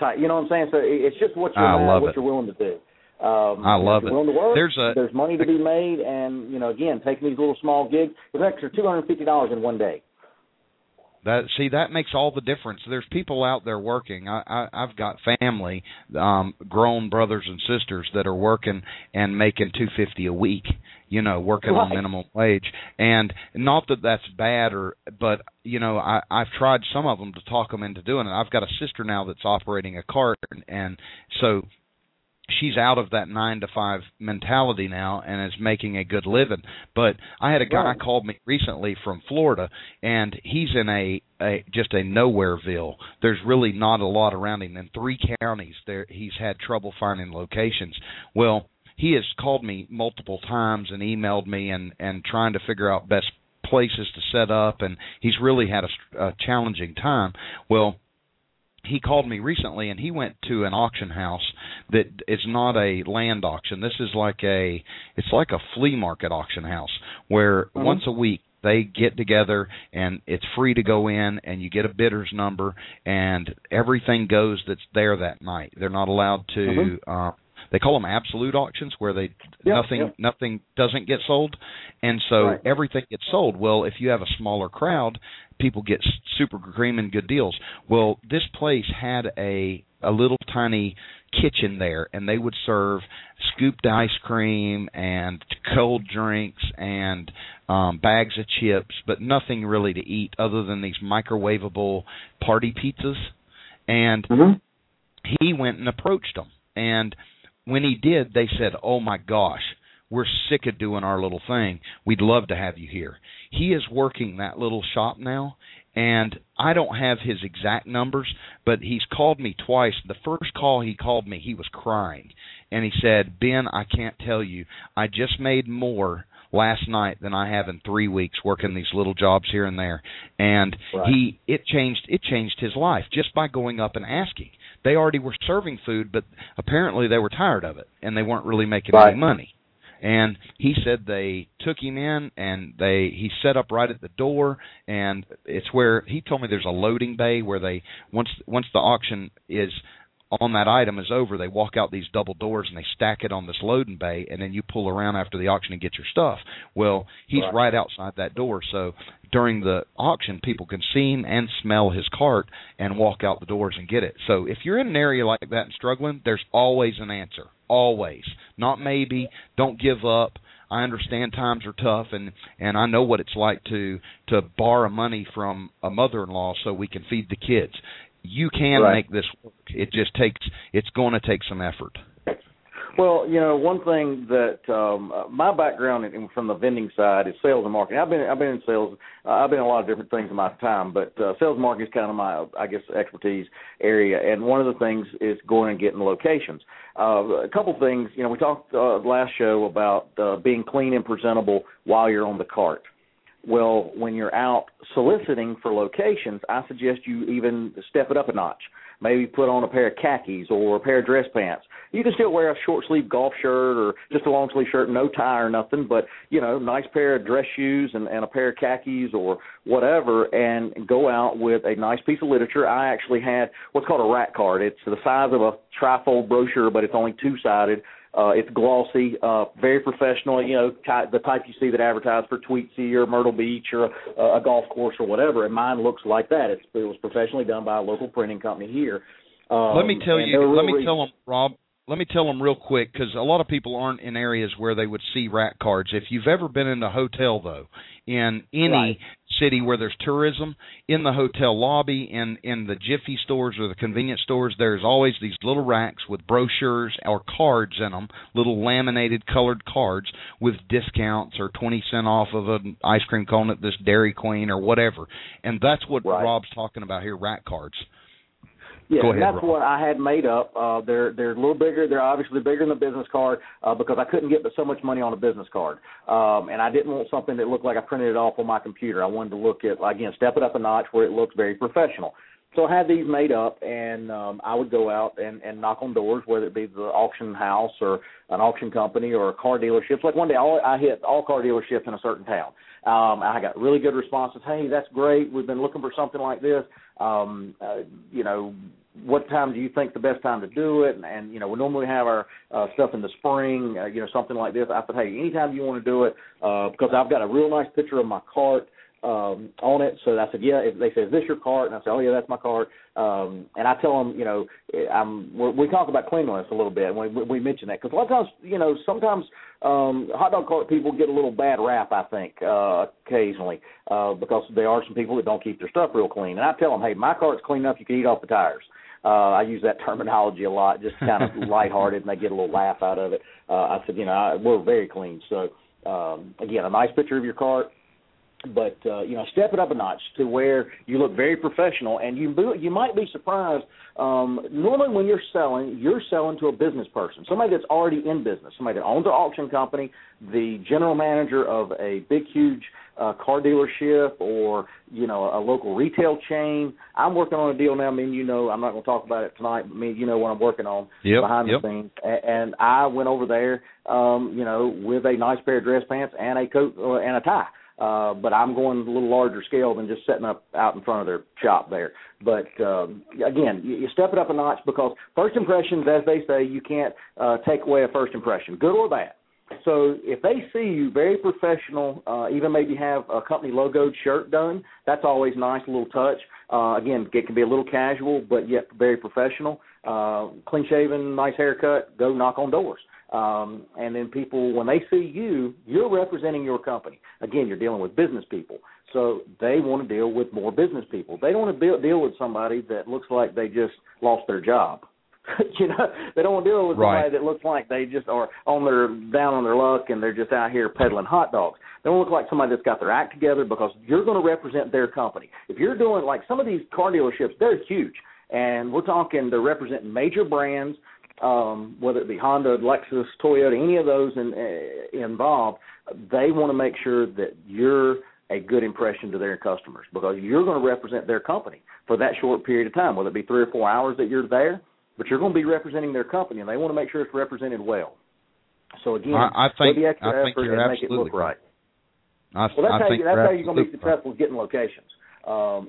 type. You know what I'm saying? So it's just what you're willing to do. I love it. Willing to work, there's money to be made, and, again, taking these little small gigs, it's an extra $250 in one day. That makes all the difference. There's people out there working. I've got family, grown brothers and sisters that are working and making $250 a week, working on minimum wage. And not that that's bad, but, I've tried some of them to talk them into doing it. I've got a sister now that's operating a cart, and so she's out of that 9-to-5 mentality now and is making a good living. But I had a guy called me recently from Florida, and he's in just a nowhereville. There's really not a lot around him. In 3 counties, he's had trouble finding locations. Well, he has called me multiple times and emailed me and trying to figure out best places to set up, and he's really had a challenging time. Well, he called me recently, and he went to an auction house that is not a land auction. This is like a flea market auction house where once a week they get together, and it's free to go in, and you get a bidder's number, and everything goes that's there that night. They're not allowed to they call them absolute auctions, where they nothing doesn't get sold, and so everything gets sold. Well, if you have a smaller crowd, people get super cream and good deals. Well, this place had a little tiny kitchen there, and they would serve scooped ice cream and cold drinks and bags of chips, but nothing really to eat other than these microwavable party pizzas. And he went and approached them, and when he did, they said, "Oh, my gosh, we're sick of doing our little thing. We'd love to have you here." He is working that little shop now, and I don't have his exact numbers, but he's called me twice. The first call he called me, he was crying, and he said, "Ben, I can't tell you. I just made more last night than I have in 3 weeks working these little jobs here and there." And it changed his life just by going up and asking. They already were serving food, but apparently they were tired of it, and they weren't really making any money. And he said they took him in, and he set up right at the door, and it's where he told me there's a loading bay where they once the auction is on that item is over, they walk out these double doors, and they stack it on this loading bay, and then you pull around after the auction and get your stuff. Well, he's right outside that door, so during the auction, people can see him and smell his cart and walk out the doors and get it. So if you're in an area like that and struggling, there's always an answer, always. Not maybe, don't give up. I understand times are tough, and I know what it's like to borrow money from a mother-in-law so we can feed the kids. You can make this work. It just takes – it's going to take some effort. Well, you know, one thing that my background from the vending side is sales and marketing. I've been in sales. I've been in a lot of different things in my time, but sales and marketing is kind of my, I guess, expertise area. And one of the things is going and getting locations. A couple things, you know, we talked last show about being clean and presentable while you're on the cart. Well, when you're out soliciting for locations, I suggest you even step it up a notch. Maybe put on a pair of khakis or a pair of dress pants. You can still wear a short-sleeve golf shirt or just a long-sleeve shirt, no tie or nothing, but, you know, nice pair of dress shoes and a pair of khakis or whatever, and go out with a nice piece of literature. I actually had what's called a rat card. It's the size of a trifold brochure, but it's only two-sided. It's glossy, very professional, you know, the type you see that advertise for Tweetsie or Myrtle Beach or a golf course or whatever, and mine looks like that. It was professionally done by a local printing company here. Let me tell them real quick, because a lot of people aren't in areas where they would see rat cards. If you've ever been in a hotel, though, in any city where there's tourism, in the hotel lobby, in the Jiffy stores or the convenience stores, there's always these little racks with brochures or cards in them, little laminated colored cards with discounts or 20 cent off of an ice cream cone at this Dairy Queen or whatever. And that's what Rob's talking about here, rat cards. Yeah, ahead, that's Rob. What I had made up. They're a little bigger. They're obviously bigger than a business card because I couldn't get but so much money on a business card. And I didn't want something that looked like I printed it off on my computer. I wanted to look at, again, step it up a notch where it looks very professional. So I had these made up, and I would go out and knock on doors, whether it be the auction house or an auction company or a car dealership. Like one day I hit all car dealerships in a certain town. I got really good responses. "Hey, that's great. We've been looking for something like this. You know, what time do you think the best time to do it?" And you know, we normally have our stuff in the spring, you know, something like this. I said, "Hey, anytime you want to do it, because I've got a real nice picture of my cart on it." So I said, "Yeah." If they say, "Is this your cart?" And I said, "Oh, yeah, that's my cart." And I tell them, you know, we talk about cleanliness a little bit when we mention that, because a lot of times, you know, sometimes hot dog cart people get a little bad rap, I think, occasionally, because there are some people that don't keep their stuff real clean. And I tell them, "Hey, my cart's clean enough you can eat off the tires." I use that terminology a lot, just kind of lighthearted, and they get a little laugh out of it. I said, you know, we're very clean. So, again, a nice picture of your cart. But, you know, step it up a notch to where you look very professional, and you might be surprised. Normally when you're selling to a business person, somebody that's already in business, somebody that owns an auction company, the general manager of a big, huge car dealership or, you know, a local retail chain. I'm working on a deal now. I mean, you know, I'm not going to talk about it tonight. I mean, you know what I'm working on behind the scenes. And I went over there, you know, with a nice pair of dress pants and a coat and a tie. But I'm going a little larger scale than just setting up out in front of their shop there. But, again, you step it up a notch because first impressions, as they say, you can't take away a first impression, good or bad. So if they see you very professional, even maybe have a company logoed shirt done, that's always nice, a little touch. Again, it can be a little casual, but yet very professional. Clean-shaven, nice haircut, go knock on doors. And then people, when they see you, you're representing your company. Again, you're dealing with business people. So they want to deal with more business people. They don't want to deal with somebody that looks like they just lost their job. You know, they don't want to deal with somebody that looks like they just are down on their luck and they're just out here peddling hot dogs. They don't look like somebody that's got their act together because you're going to represent their company. If you're doing like some of these car dealerships, they're huge. And we're talking they're representing major brands, whether it be Honda, Lexus, Toyota, any of those involved, they want to make sure that you're a good impression to their customers because you're going to represent their company for that short period of time, whether it be 3 or 4 hours that you're there. But you're going to be representing their company, and they want to make sure it's represented well. So, again, put the extra effort and make it look right. That's how you're going to be successful getting locations.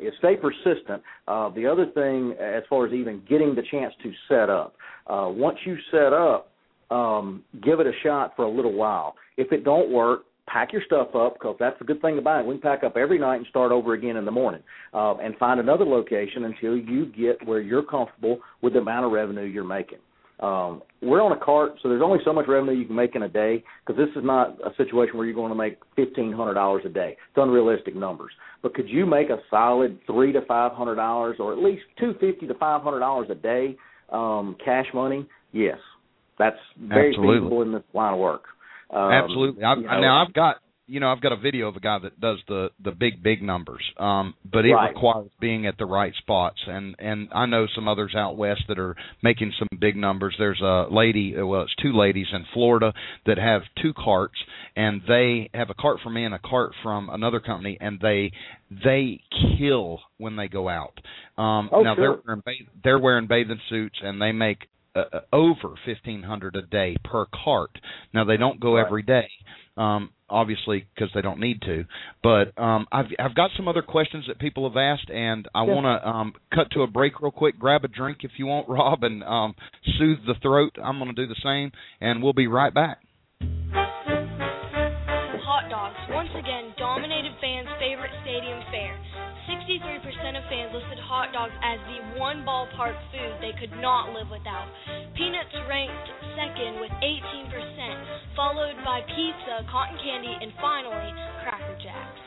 Is stay persistent. The other thing, as far as even getting the chance to set up, once you set up, give it a shot for a little while. If it don't work, pack your stuff up because that's the good thing about it. We can pack up every night and start over again in the morning and find another location until you get where you're comfortable with the amount of revenue you're making. We're on a cart, so there's only so much revenue you can make in a day because this is not a situation where you're going to make $1,500 a day. It's unrealistic numbers. But could you make a solid $300 to $500 or at least $250 to $500 a day cash money? Yes. That's very feasible in this line of work. Absolutely. I've got a video of a guy that does the big numbers, but it requires being at the right spots. And I know some others out west that are making some big numbers. There's a lady, well, it's two ladies in Florida that have two carts, and they have a cart from me and a cart from another company, and they kill when they go out. They're wearing bathing suits, and they make over $1,500 a day per cart. Now they don't go every day, obviously because they don't need to. But I've got some other questions that people have asked, and I want to cut to a break real quick. Grab a drink if you want, Rob, and soothe the throat. I'm going to do the same, and we'll be right back. Hot dogs once again dominated fans' favorite stadium fare. 63% of fans listed hot dogs as the one ballpark food they could not live without. Peanuts ranked second with 18%, followed by pizza, cotton candy, and finally, Cracker Jacks.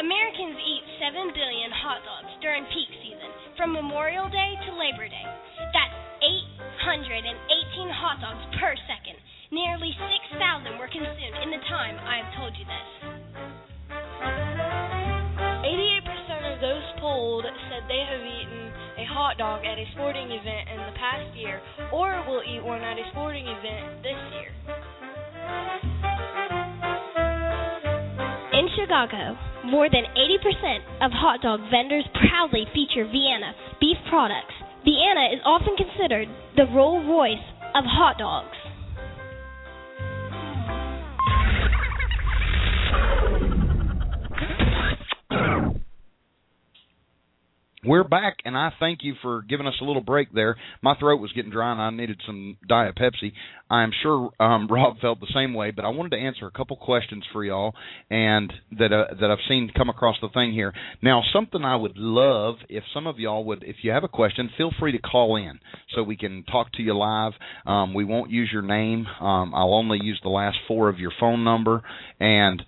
Americans eat 7 billion hot dogs during peak season, from Memorial Day to Labor Day. That's 818 hot dogs per second. Nearly 6,000 were consumed in the time I have told you this. 88% of those polled said they have eaten a hot dog at a sporting event in the past year or will eat one at a sporting event this year. In Chicago, more than 80% of hot dog vendors proudly feature Vienna beef products. Vienna is often considered the Rolls Royce of hot dogs. We're back, and I thank you for giving us a little break there. My throat was getting dry, and I needed some Diet Pepsi. I'm sure Rob felt the same way, but I wanted to answer a couple questions for y'all and that I've seen come across the thing here. Now, something I would love if some of y'all would, if you have a question, feel free to call in so we can talk to you live. We won't use your name. I'll only use the last 4 of your phone number, and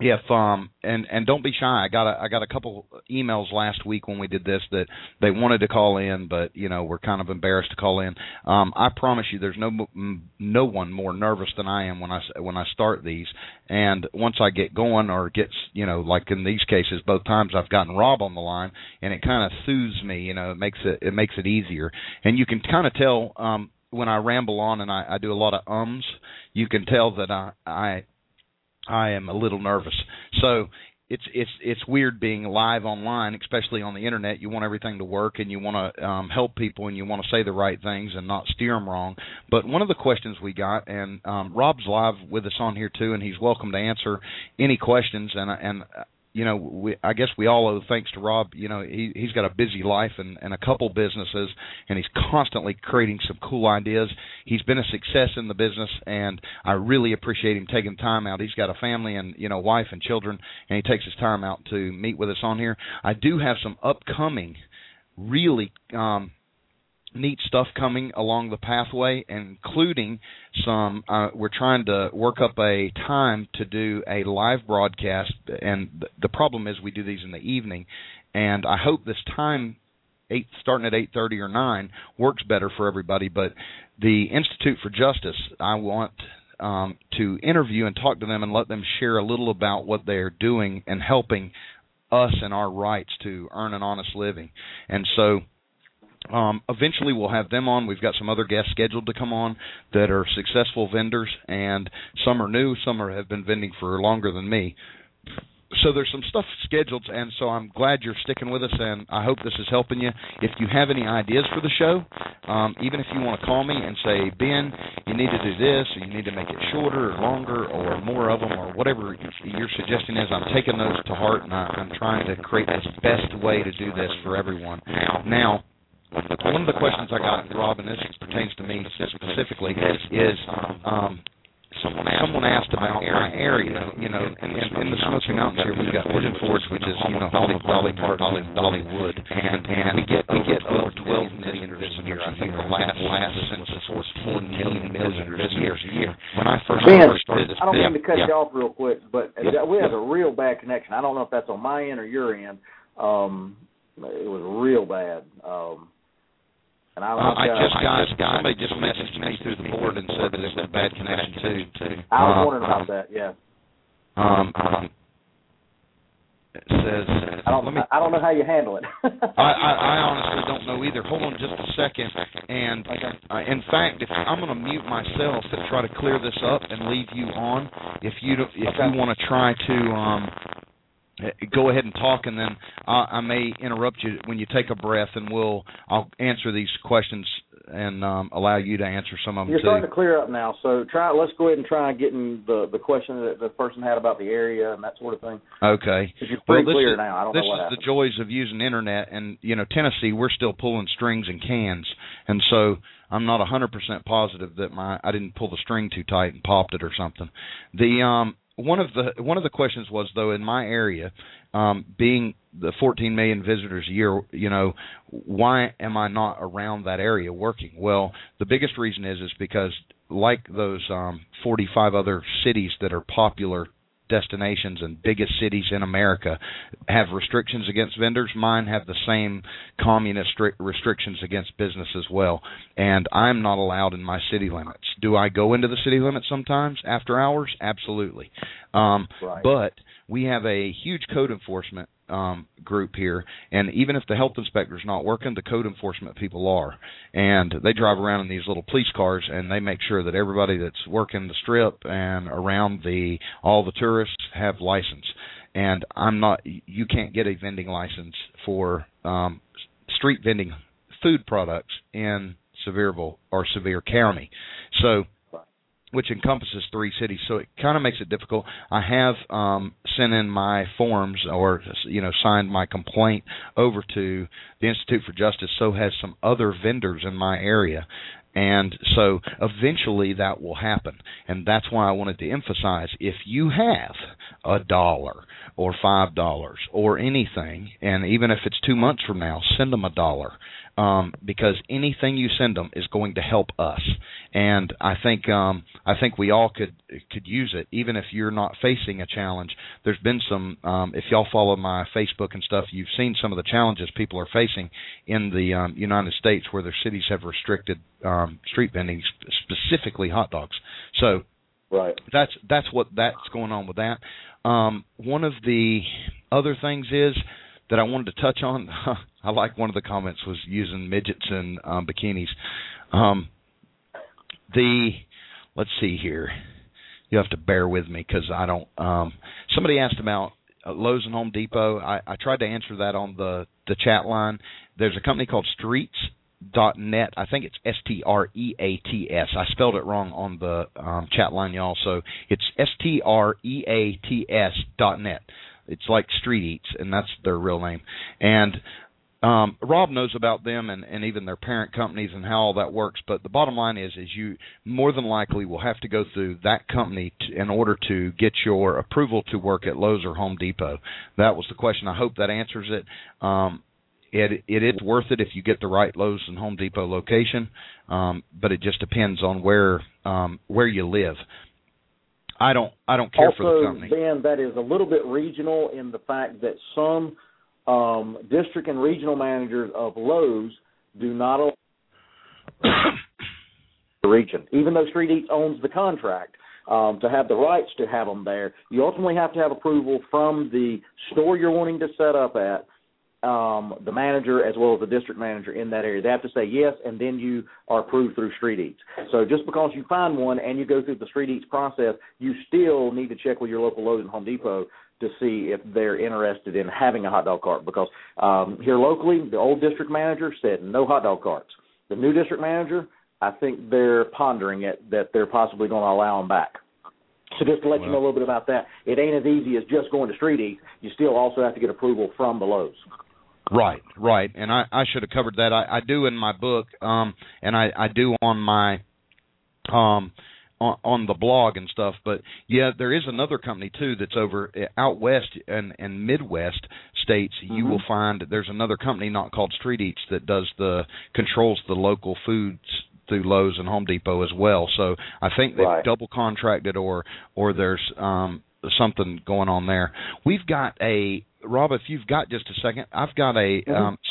And don't be shy. I got a couple emails last week when we did this that they wanted to call in, but you know, we're kind of embarrassed to call in. I promise you, there's no one more nervous than I am when I start these. And once I get going, or gets, you know, like in these cases, both times I've gotten Rob on the line, and it kind of soothes me. You know, it makes it easier. And you can kind of tell when I ramble on and I do a lot of ums, you can tell that I am a little nervous. So it's weird being live online, especially on the internet. You want everything to work, and you want to help people, and you want to say the right things and not steer them wrong. But one of the questions we got, and Rob's live with us on here too, and he's welcome to answer any questions. And you know, I guess we all owe thanks to Rob. You know, he's got a busy life and a couple businesses, and he's constantly creating some cool ideas. He's been a success in the business, and I really appreciate him taking time out. He's got a family and, you know, wife and children, and he takes his time out to meet with us on here. I do have some upcoming really neat stuff coming along the pathway, including some we're trying to work up a time to do a live broadcast, and the problem is we do these in the evening, and I hope this time, starting at 8:30 or 9, works better for everybody. But the Institute for Justice, I want to interview and talk to them and let them share a little about what they're doing and helping us and our rights to earn an honest living. And so eventually we'll have them on. We've got some other guests scheduled to come on that are successful vendors, and some are new, have been vending for longer than me. So there's some stuff scheduled, and so I'm glad you're sticking with us, and I hope this is helping you. If you have any ideas for the show, even if you want to call me and say, Ben, you need to do this, or you need to make it shorter or longer or more of them, or whatever your suggestion is, I'm taking those to heart, and I'm trying to create the best way to do this for everyone. Now, one of the questions I got, Rob, and this pertains to me specifically, is someone asked about my area. You know, in the Smoky Mountains here, we've got Woodland Forge, which is, you know, Dolly Wood, and we get over 12 million visitors. I think the last census was 14 million visitors a year. When I first started this, I don't mean to cut you off real quick, but we have a real bad connection. I don't know if that's on my end or your end. It was real bad. And somebody just messaged me through the board and said that it was a bad connection too. I was wondering about that. Yeah. It says I don't know how you handle it. I honestly don't know either. Hold on just a second. And in fact, if I'm going to mute myself to try to clear this up and leave you on, if you want to try to. Go ahead and talk, and then I may interrupt you when you take a breath, and I'll answer these questions and allow you to answer some of them. You're starting to clear up now, so let's go ahead and try getting the question that the person had about the area and that sort of thing. Okay. You're pretty clear now. I don't know what happened. This is the joys of using internet, and you know, Tennessee, we're still pulling strings and cans, and so I'm not 100% positive that I didn't pull the string too tight and popped it or something. One of the questions was, though, in my area, being the 14 million visitors a year, you know, why am I not around that area working? Well, the biggest reason is because, like those 45 other cities that are popular destinations and biggest cities in America have restrictions against vendors, mine have the same communist restrictions against business as well, and I'm not allowed in my city limits. Do I go into the city limits sometimes after hours? Absolutely. Right. But we have a huge code enforcement group here, and even if the health inspector's not working, the code enforcement people are, and they drive around in these little police cars, and they make sure that everybody that's working the Strip and around all the tourists have license. And you can't get a vending license for street vending food products in Sevierville or Sevier County, so which encompasses 3 cities, so it kind of makes it difficult. I have sent in my forms, or you know, signed my complaint over to the Institute for Justice, so has some other vendors in my area. And so eventually that will happen, and that's why I wanted to emphasize, if you have $1 or $5 or anything, and even if it's 2 months from now, send them $1. because anything you send them is going to help us. And I think we all could use it, even if you're not facing a challenge. There's been some, if y'all follow my Facebook and stuff, you've seen some of the challenges people are facing in the United States where their cities have restricted street vending, specifically hot dogs. So right. That's going on with that. One of the other things is that I wanted to touch on. I like one of the comments was using midgets and bikinis. Let's see here. You have to bear with me because I don't. Somebody asked about Lowe's and Home Depot. I tried to answer that on the chat line. There's a company called Streats.net. I think it's S-T-R-E-A-T-S. I spelled it wrong on the chat line, y'all. So it's S-T-R-E-A-T-S.net. It's like Street Eats, and that's their real name. And Rob knows about them and even their parent companies and how all that works. But the bottom line is you more than likely will have to go through that company in order to get your approval to work at Lowe's or Home Depot. That was the question. I hope that answers it. It is worth it if you get the right Lowe's and Home Depot location, but it just depends on where you live. I don't care also, for the company. Ben, that is a little bit regional in the fact that some district and regional managers of Lowe's do not allow the region, even though Street Eats owns the contract. To have the rights to have them there, you ultimately have to have approval from the store you're wanting to set up at. The manager as well as the district manager in that area. They have to say yes, and then you are approved through Street Eats. So just because you find one and you go through the Street Eats process, you still need to check with your local Lowe's and Home Depot to see if they're interested in having a hot dog cart because here locally, the old district manager said no hot dog carts. The new district manager, I think they're pondering it, that they're possibly going to allow them back. So just to let you know a little bit about that, it ain't as easy as just going to Street Eats. You still also have to get approval from the Lowe's. Right. And I should have covered that. I do in my book, and I do on my on the blog and stuff. But, yeah, there is another company, too, that's over out west and Midwest states. Mm-hmm. You will find there's another company not called Street Eats that controls the local foods through Lowe's and Home Depot as well. So I think they've double contracted or there's something going on there. We've got Rob, if you've got just a second, I've got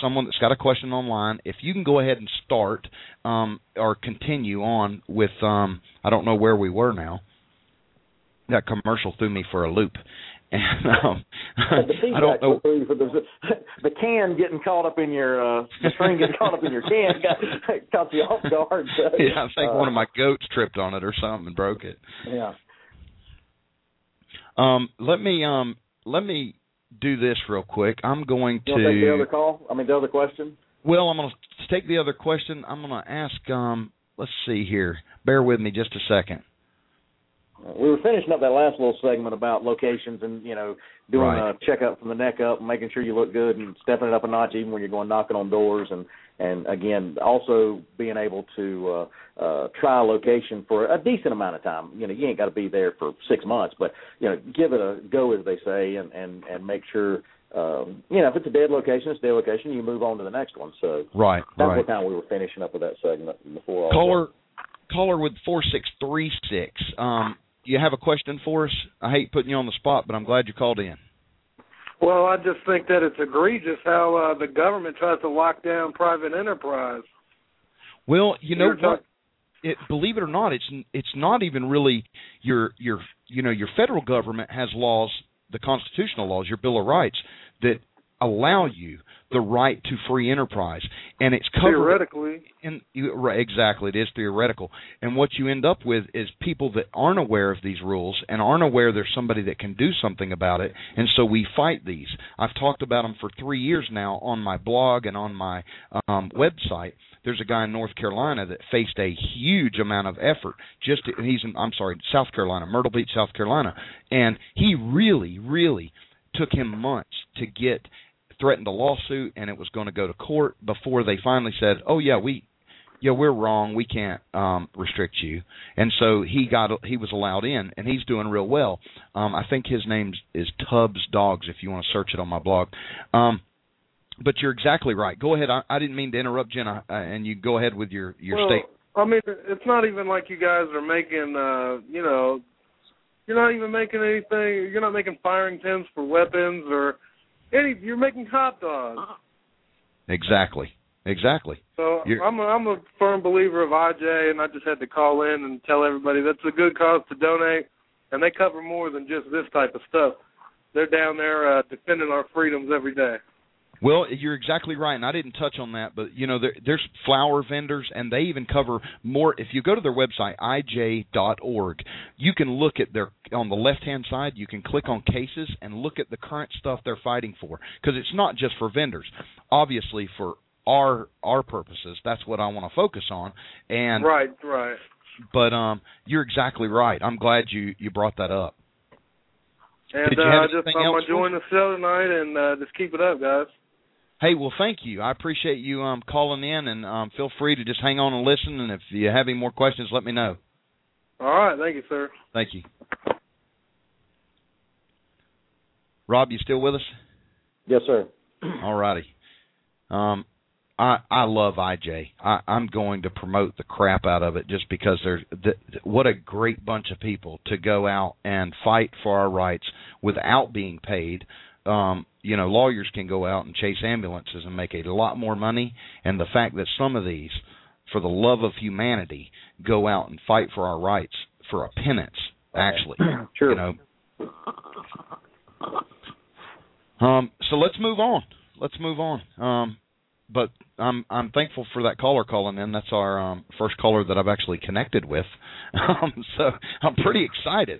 someone that's got a question online. If you can go ahead and start or continue on with, I don't know where we were now. That commercial threw me for a loop. And, I don't know. The can getting caught up in your the string getting caught up in your can caught you off guard. So, yeah, I think one of my goats tripped on it or something and broke it. Yeah. Let me do this real quick. I'm going to take the other call. I mean the other question. Well, I'm going to take the other question. I'm going to ask. Let's see here. Bear with me just a second. We were finishing up that last little segment about locations and, doing a checkup from the neck up and making sure you look good and stepping it up a notch even when you're going knocking on doors and again, also being able to try a location for a decent amount of time. You ain't got to be there for 6 months, but, give it a go, as they say, and make sure, if it's a dead location, you move on to the next one. So that's what kind of we were finishing up with that segment before. Caller with 4636. You have a question for us? I hate putting you on the spot, but I'm glad you called in. Well, I just think that it's egregious how the government tries to lock down private enterprise. Well, believe it or not, it's not even really your federal government has laws, the constitutional laws, your Bill of Rights, that allow you the right to free enterprise, and it's covered theoretically. Exactly, it is theoretical. And what you end up with is people that aren't aware of these rules and aren't aware there's somebody that can do something about it, and so we fight these. I've talked about them for 3 years now on my blog and on my website. There's a guy in North Carolina that faced a huge amount of effort. South Carolina, Myrtle Beach, South Carolina, and he really, really took him months to get threatened a lawsuit, and it was going to go to court before they finally said, "Oh yeah, we're wrong. We can't restrict you." And so he was allowed in, and he's doing real well. I think his name is Tubbs Dogs. If you want to search it on my blog, But you're exactly right. Go ahead. I didn't mean to interrupt, Jen, and you go ahead with your statement. I mean, it's not even like you guys are making, you're not even making anything. You're not making firing pins for weapons or anything. You're making hot dogs. Exactly. So I'm a firm believer of IJ, and I just had to call in and tell everybody that's a good cause to donate, and they cover more than just this type of stuff. They're down there defending our freedoms every day. Well, you're exactly right, and I didn't touch on that, but, you know, there's flower vendors, and they even cover more. If you go to their website, ij.org, you can look at their – on the left-hand side, you can click on cases and look at the current stuff they're fighting for, because it's not just for vendors. Obviously, for our purposes, that's what I want to focus on. And Right. But you're exactly right. I'm glad you brought that up. And I'm enjoying the show tonight, and just keep it up, guys. Hey, well, thank you. I appreciate you calling in, and feel free to just hang on and listen, and if you have any more questions, let me know. All right. Thank you, sir. Thank you. Rob, you still with us? Yes, sir. All righty. I love IJ. I'm going to promote the crap out of it just because what a great bunch of people to go out and fight for our rights without being paid. You know, lawyers can go out and chase ambulances and make a lot more money, and the fact that some of these, for the love of humanity, go out and fight for our rights for a pittance, actually. Sure. You know. So let's move on. But I'm thankful for that caller calling in. That's our first caller that I've actually connected with. So I'm pretty excited.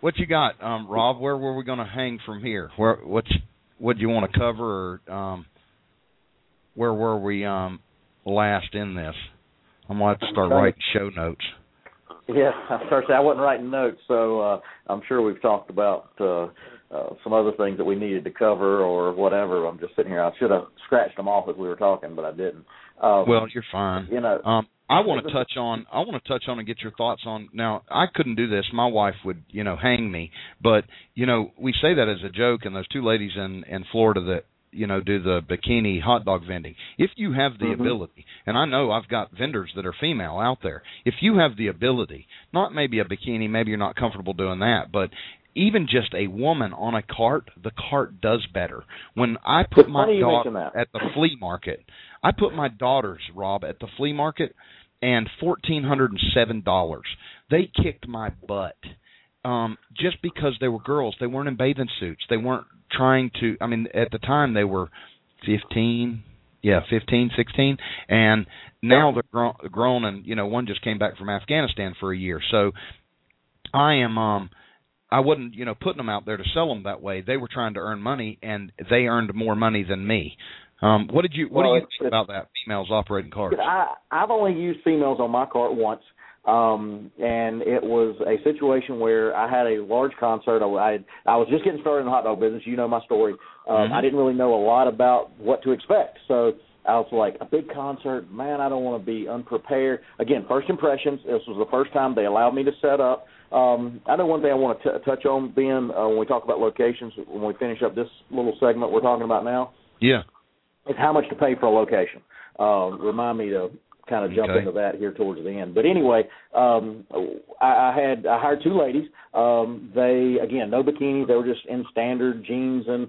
What you got, Rob? Where were we going to hang from here? What do you want to cover? Or, where were we last in this? I'm going to have to start writing show notes. Yeah, I wasn't writing notes, so I'm sure we've talked about some other things that we needed to cover or whatever. I'm just sitting here. I should have scratched them off as we were talking, but I didn't. Well, you're fine. You know, I want to touch on and get your thoughts on. Now, I couldn't do this. My wife would, hang me. But we say that as a joke. And those two ladies in Florida that do the bikini hot dog vending. If you have the ability, and I know I've got vendors that are female out there. If you have the ability, not maybe a bikini, maybe you're not comfortable doing that, but even just a woman on a cart, the cart does better. When I put my daughter at the flea market, I put my daughters, Rob, at the flea market, and $1,407. They kicked my butt just because they were girls. They weren't in bathing suits. They weren't trying to – I mean, at the time they were 15, 16, and now they're grown and, one just came back from Afghanistan for a year. So I wasn't, putting them out there to sell them that way. They were trying to earn money, and they earned more money than me. What do you think about that, females operating carts? I've only used females on my cart once, and it was a situation where I had a large concert. I was just getting started in the hot dog business. You know my story. I didn't really know a lot about what to expect, so I was like, a big concert, man, I don't want to be unprepared. Again, first impressions. This was the first time they allowed me to set up. I know one thing I want to touch on, Ben, when we talk about locations, when we finish up this little segment we're talking about now. Yeah. It's how much to pay for a location. Remind me to kind of jump into that here towards the end. But anyway, I hired two ladies. They, again, no bikinis. They were just in standard jeans and,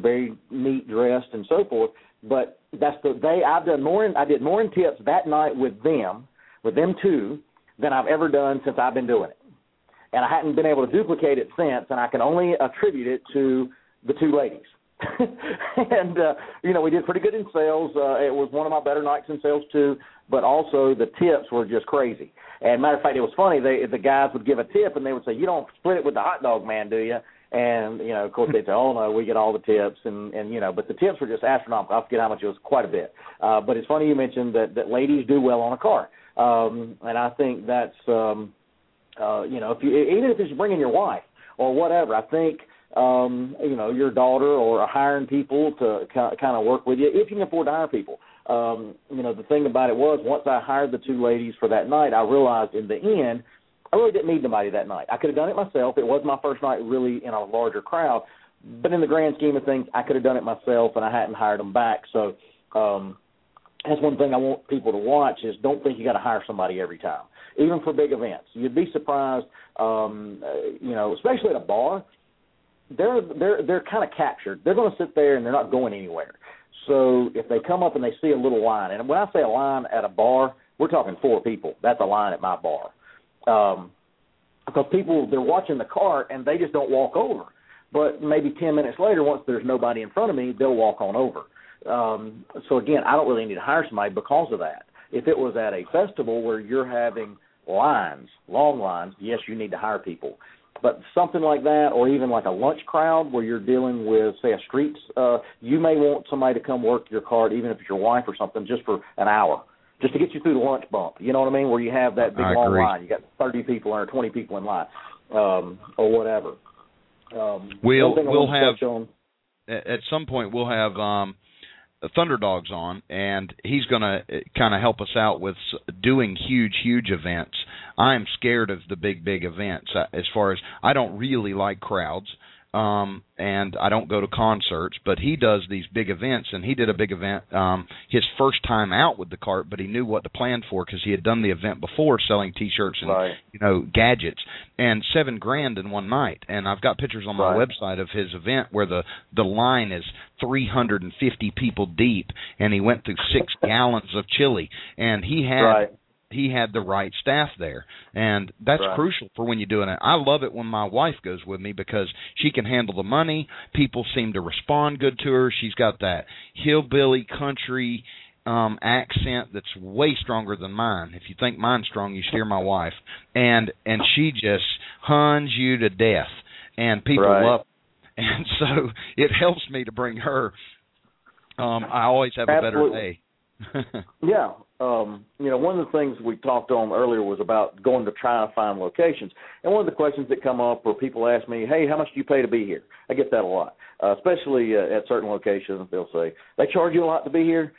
very neat dressed and so forth. But I did more in tips that night with them two, than I've ever done since I've been doing it. And I hadn't been able to duplicate it since, and I can only attribute it to the two ladies. And, we did pretty good in sales. It was one of my better nights in sales, too, but also the tips were just crazy. And matter of fact, it was funny. The guys would give a tip, and they would say, you don't split it with the hot dog man, do you? And, of course, they'd say, oh, no, we get all the tips. And but the tips were just astronomical. I forget how much it was, quite a bit. But it's funny you mentioned that ladies do well on a car. And I think that's, even if it's bringing your wife or whatever, I think, your daughter or hiring people to kind of work with you, if you can afford to hire people. The thing about it was, once I hired the two ladies for that night, I realized in the end, I really didn't need anybody that night. I could have done it myself. It was my first night really in a larger crowd, But in the grand scheme of things, I could have done it myself, and I hadn't hired them back. So that's one thing I want people to watch is don't think you got to hire somebody every time, even for big events. You'd be surprised, especially at a bar. They're kind of captured. They're going to sit there, and they're not going anywhere. So if they come up and they see a little line, and when I say a line at a bar, we're talking four people. That's a line at my bar. Because people, they're watching the cart, and they just don't walk over. But maybe 10 minutes later, once there's nobody in front of me, they'll walk on over. So, again, I don't really need to hire somebody because of that. If it was at a festival where you're having lines, long lines, yes, you need to hire people. But something like that, or even like a lunch crowd where you're dealing with, say, a streets, you may want somebody to come work your cart, even if it's your wife or something, just for an hour, just to get you through the lunch bump. You know what I mean? Where you have that big long line. You got 30 people or 20 people in line or whatever. We'll have at some point we'll have Thunder Dogs on, and he's going to kind of help us out with doing huge events. I'm scared of the big events as far as I don't really like crowds, and I don't go to concerts. But he does these big events, and he did a big event his first time out with the cart, but he knew what to plan for because he had done the event before, selling T-shirts and gadgets, and $7,000 in one night. And I've got pictures on my website of his event where the line is 350 people deep, and he went through six gallons of chili, and he had. He had the right staff there, and that's crucial for when you're doing it. I love it when my wife goes with me because she can handle the money. People seem to respond good to her. She's got that hillbilly country accent that's way stronger than mine. If you think mine's strong, you should hear my wife. And she just huns you to death, and people love her. And so it helps me to bring her. I always have a better day. One of the things we talked on earlier was about going to try and find locations. And one of the questions that come up where people ask me, hey, how much do you pay to be here? I get that a lot, especially at certain locations. They'll say, they charge you a lot to be here.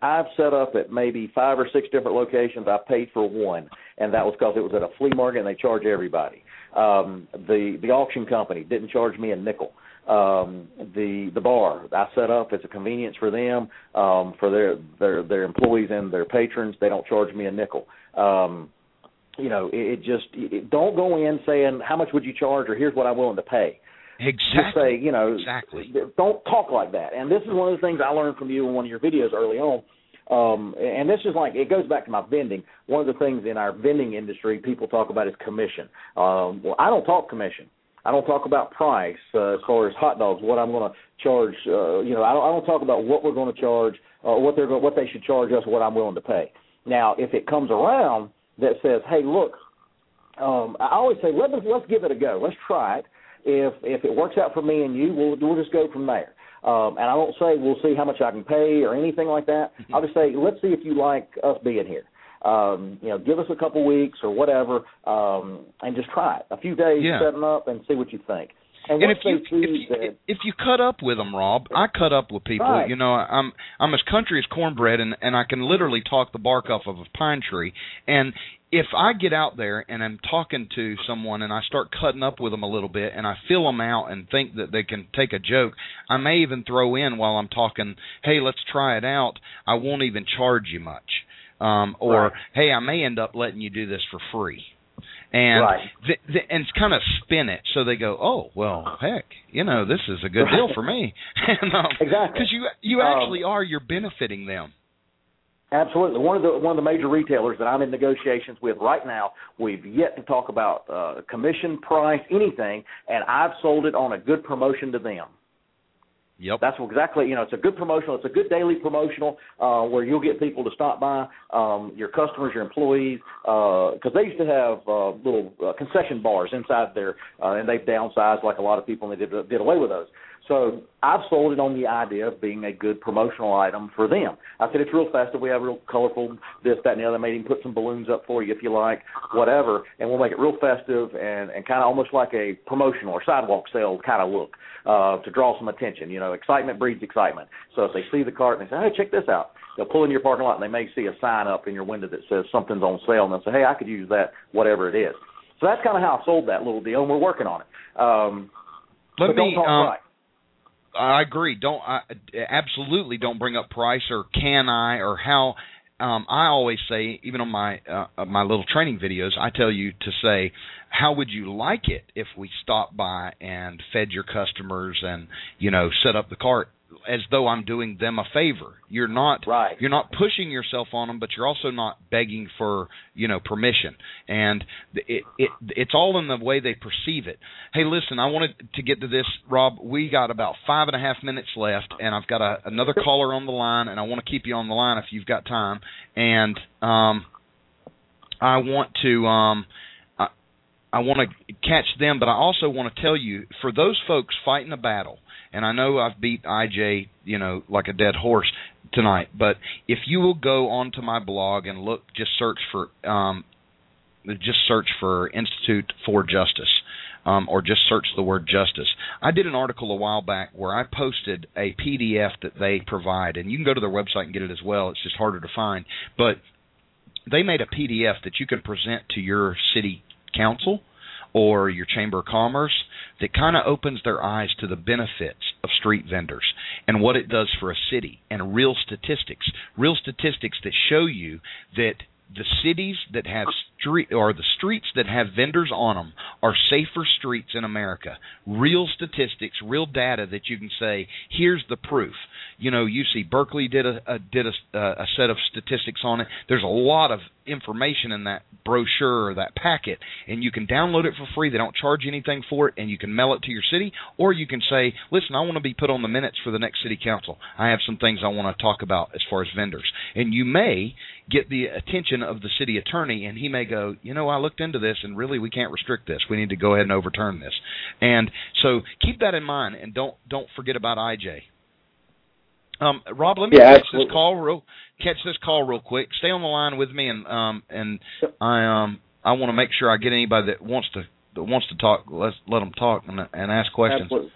I've set up at maybe 5 or 6 different locations. I paid for one, and that was because it was at a flea market, and they charge everybody. The auction company didn't charge me a nickel. The bar I set up, it's a convenience for them, for their employees and their patrons. They don't charge me a nickel. Don't go in saying how much would you charge or here's what I'm willing to pay. Exactly. Just say, exactly. Don't talk like that. And this is one of the things I learned from you in one of your videos early on. And this is like, it goes back to my vending. One of the things in our vending industry people talk about is commission. I don't talk commission. I don't talk about price as far as hot dogs, what I'm going to charge. I don't talk about what we're going to charge, what they should charge us, what I'm willing to pay. Now, if it comes around that says, hey, look, I always say, let's give it a go. Let's try it. If it works out for me and you, we'll just go from there. And I don't say we'll see how much I can pay or anything like that. I'll just say, let's see if you like us being here. Give us a couple weeks or whatever, and just try it. A few days setting up and see what you think. And if you cut up with them, Rob, I cut up with people. Right. I'm as country as cornbread, and I can literally talk the bark off of a pine tree. And if I get out there and I'm talking to someone and I start cutting up with them a little bit and I feel them out and think that they can take a joke, I may even throw in while I'm talking, hey, let's try it out. I won't even charge you much. Hey, I may end up letting you do this for free. And and it's kind of spin it so they go, oh, well, heck, this is a good deal for me. And, exactly. Because you actually you're benefiting them. Absolutely. One of the major retailers that I'm in negotiations with right now, we've yet to talk about commission, price, anything, and I've sold it on a good promotion to them. Yep. That's exactly, it's a good promotional. It's a good daily promotional where you'll get people to stop by, your customers, your employees, because they used to have little concession bars inside there, and they've downsized like a lot of people, and they did away with those. So I've sold it on the idea of being a good promotional item for them. I said, it's real festive. We have real colorful this, that, and the other. Maybe you can put some balloons up for you if you like, whatever, and we'll make it real festive and kind of almost like a promotional or sidewalk sale kind of look to draw some attention. Excitement breeds excitement. So if they see the cart and they say, hey, check this out, they'll pull in your parking lot and they may see a sign up in your window that says something's on sale, and they'll say, hey, I could use that, whatever it is. So that's kind of how I sold that little deal, and we're working on it. Let me. I agree. Absolutely don't bring up price or can I or how. I always say, even on my my little training videos, I tell you to say, how would you like it if we stopped by and fed your customers and, you know, set up the cart, as though I'm doing them a favor. You're not right. You're not pushing yourself on them, but you're also not begging for, you know, permission. And it's all in the way they perceive it. Hey, listen, I wanted to get to this, Rob. We got about 5.5 minutes left, and I've got another caller on the line, and I want to keep you on the line if you've got time. And I want to I want to catch them, but I also want to tell you, for those folks fighting a battle, and I know I've beat IJ, you know, like a dead horse tonight, but if you will go onto my blog and look, just search for Institute for Justice, or just search the word justice. I did an article a while back where I posted a PDF that they provide, and you can go to their website and get it as well. It's just harder to find, but they made a PDF that you can present to your city council or your chamber of commerce that kind of opens their eyes to the benefits of street vendors and what it does for a city, and real statistics that show you that the cities that have the streets that have vendors on them are safer streets in America. Real statistics, real data that you can say, here's the proof. You know, UC Berkeley did a set of statistics on it. There's a lot of information in that brochure or that packet, and you can download it for free. They don't charge you anything for it, and you can mail it to your city, or you can say, listen, I want to be put on the minutes for the next city council. I have some things I want to talk about as far as vendors. And you may get the attention of the city attorney, and he may go, you know, I looked into this, and really we can't restrict this. We need to go ahead and overturn this. And so keep that in mind, and don't forget about IJ. Rob, let me catch this call real quick. Stay on the line with me, and I want to make sure I get anybody that wants to talk. Let's let them talk and ask questions. Absolutely.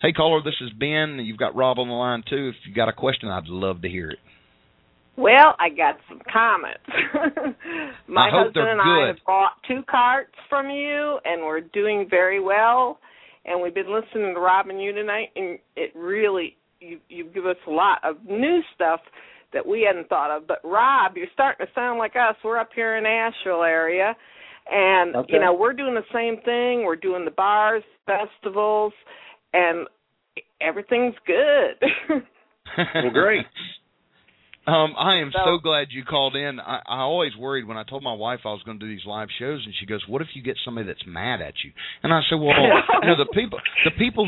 Hey, caller, this is Ben. You've got Rob on the line too. If you got a question, I'd love to hear it. Well, I got some comments. My husband and I have bought 2 carts from you, and we're doing very well. And we've been listening to Rob and you tonight, and it really, you give us a lot of new stuff that we hadn't thought of. But, Rob, you're starting to sound like us. We're up here in Asheville area, and, okay, you know, we're doing the same thing. We're doing the bars, festivals, and everything's good. Well, great. I am so glad you called in. I always worried when I told my wife I was going to do these live shows, and she goes, "What if you get somebody that's mad at you?" And I said, "Well, you know, the people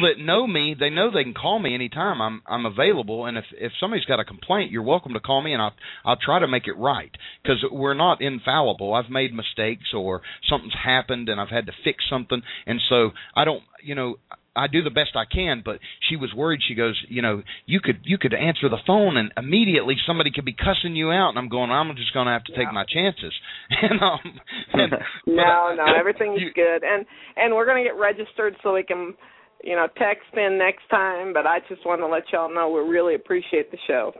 that know me, they know they can call me anytime. I'm available, and if somebody's got a complaint, you're welcome to call me, and I'll try to make it right, because we're not infallible. I've made mistakes, or something's happened, and I've had to fix something, and so I don't, you know." I do the best I can, but she was worried. She goes, you know, you could answer the phone and immediately somebody could be cussing you out. And I'm going, I'm just going to have to take my chances. No, everything's good. And we're going to get registered so we can, you know, text in next time. But I just want to let y'all know we really appreciate the show.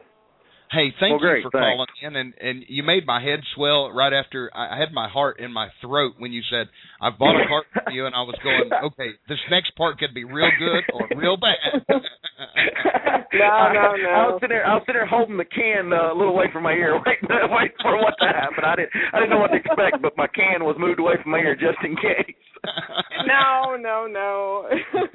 Hey, thank you for calling in, and you made my head swell right after I had my heart in my throat when you said, I've bought a cart from you, and I was going, okay, this next part could be real good or real bad. No. I was sitting there holding the can a little away from my ear, waiting for what to happen. I didn't know what to expect, but my can was moved away from my ear just in case. No.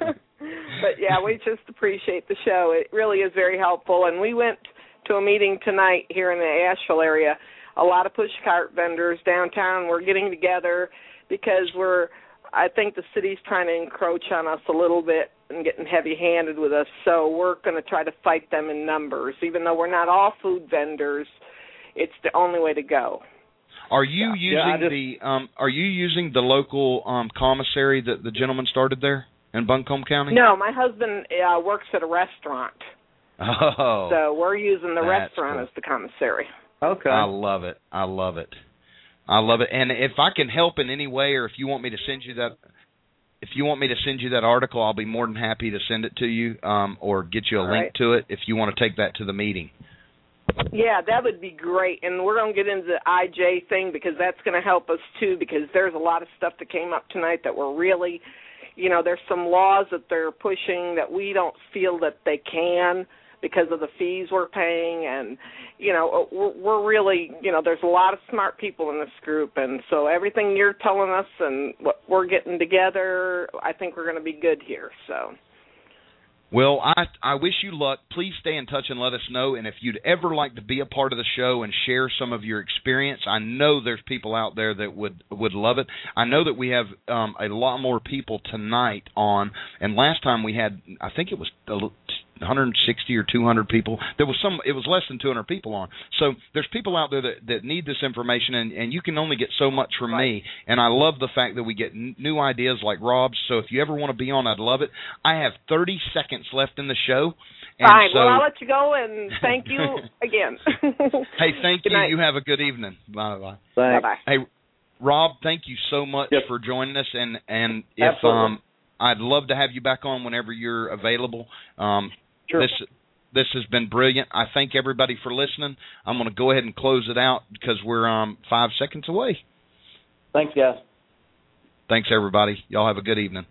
But, yeah, we just appreciate the show. It really is very helpful, and we went to a meeting tonight here in the Asheville area. A lot of push cart vendors downtown. We're getting together because I think the city's trying to encroach on us a little bit and getting heavy-handed with us, so we're going to try to fight them in numbers. Even though we're not all food vendors, it's the only way to go. Are you using the local commissary that the gentleman started there in Buncombe County? No, my husband works at a restaurant. Oh, so we're using the restaurant as the commissary. Okay. I love it. And if I can help in any way, or if you want me to send you that, article, I'll be more than happy to send it to you, or get you a link to it if you want to take that to the meeting. Yeah, that would be great. And we're going to get into the IJ thing because that's going to help us too, because there's a lot of stuff that came up tonight that we're really you know, there's some laws that they're pushing that we don't feel that they can because of the fees we're paying. And, you know, we're really, you know, there's a lot of smart people in this group. And so everything you're telling us and what we're getting together, I think we're going to be good here. So. Well, I wish you luck. Please stay in touch and let us know. And if you'd ever like to be a part of the show and share some of your experience, I know there's people out there that would love it. I know that we have a lot more people tonight on. And last time we had, I think it was 160 or 200 people. It was less than 200 people on. So there's people out there that need this information, and you can only get so much from me. And I love the fact that we get new ideas like Rob's. So if you ever want to be on, I'd love it. I have 30 seconds left in the show. And all right. So, well, I'll let you go, and thank you again. Hey, thank you. Night. You have a good evening. Bye-bye. Bye-bye. Hey, Rob, thank you so much for joining us. And if I'd love to have you back on whenever you're available. Sure. This has been brilliant. I thank everybody for listening. I'm going to go ahead and close it out because we're 5 seconds away. Thanks, guys. Thanks, everybody. Y'all have a good evening.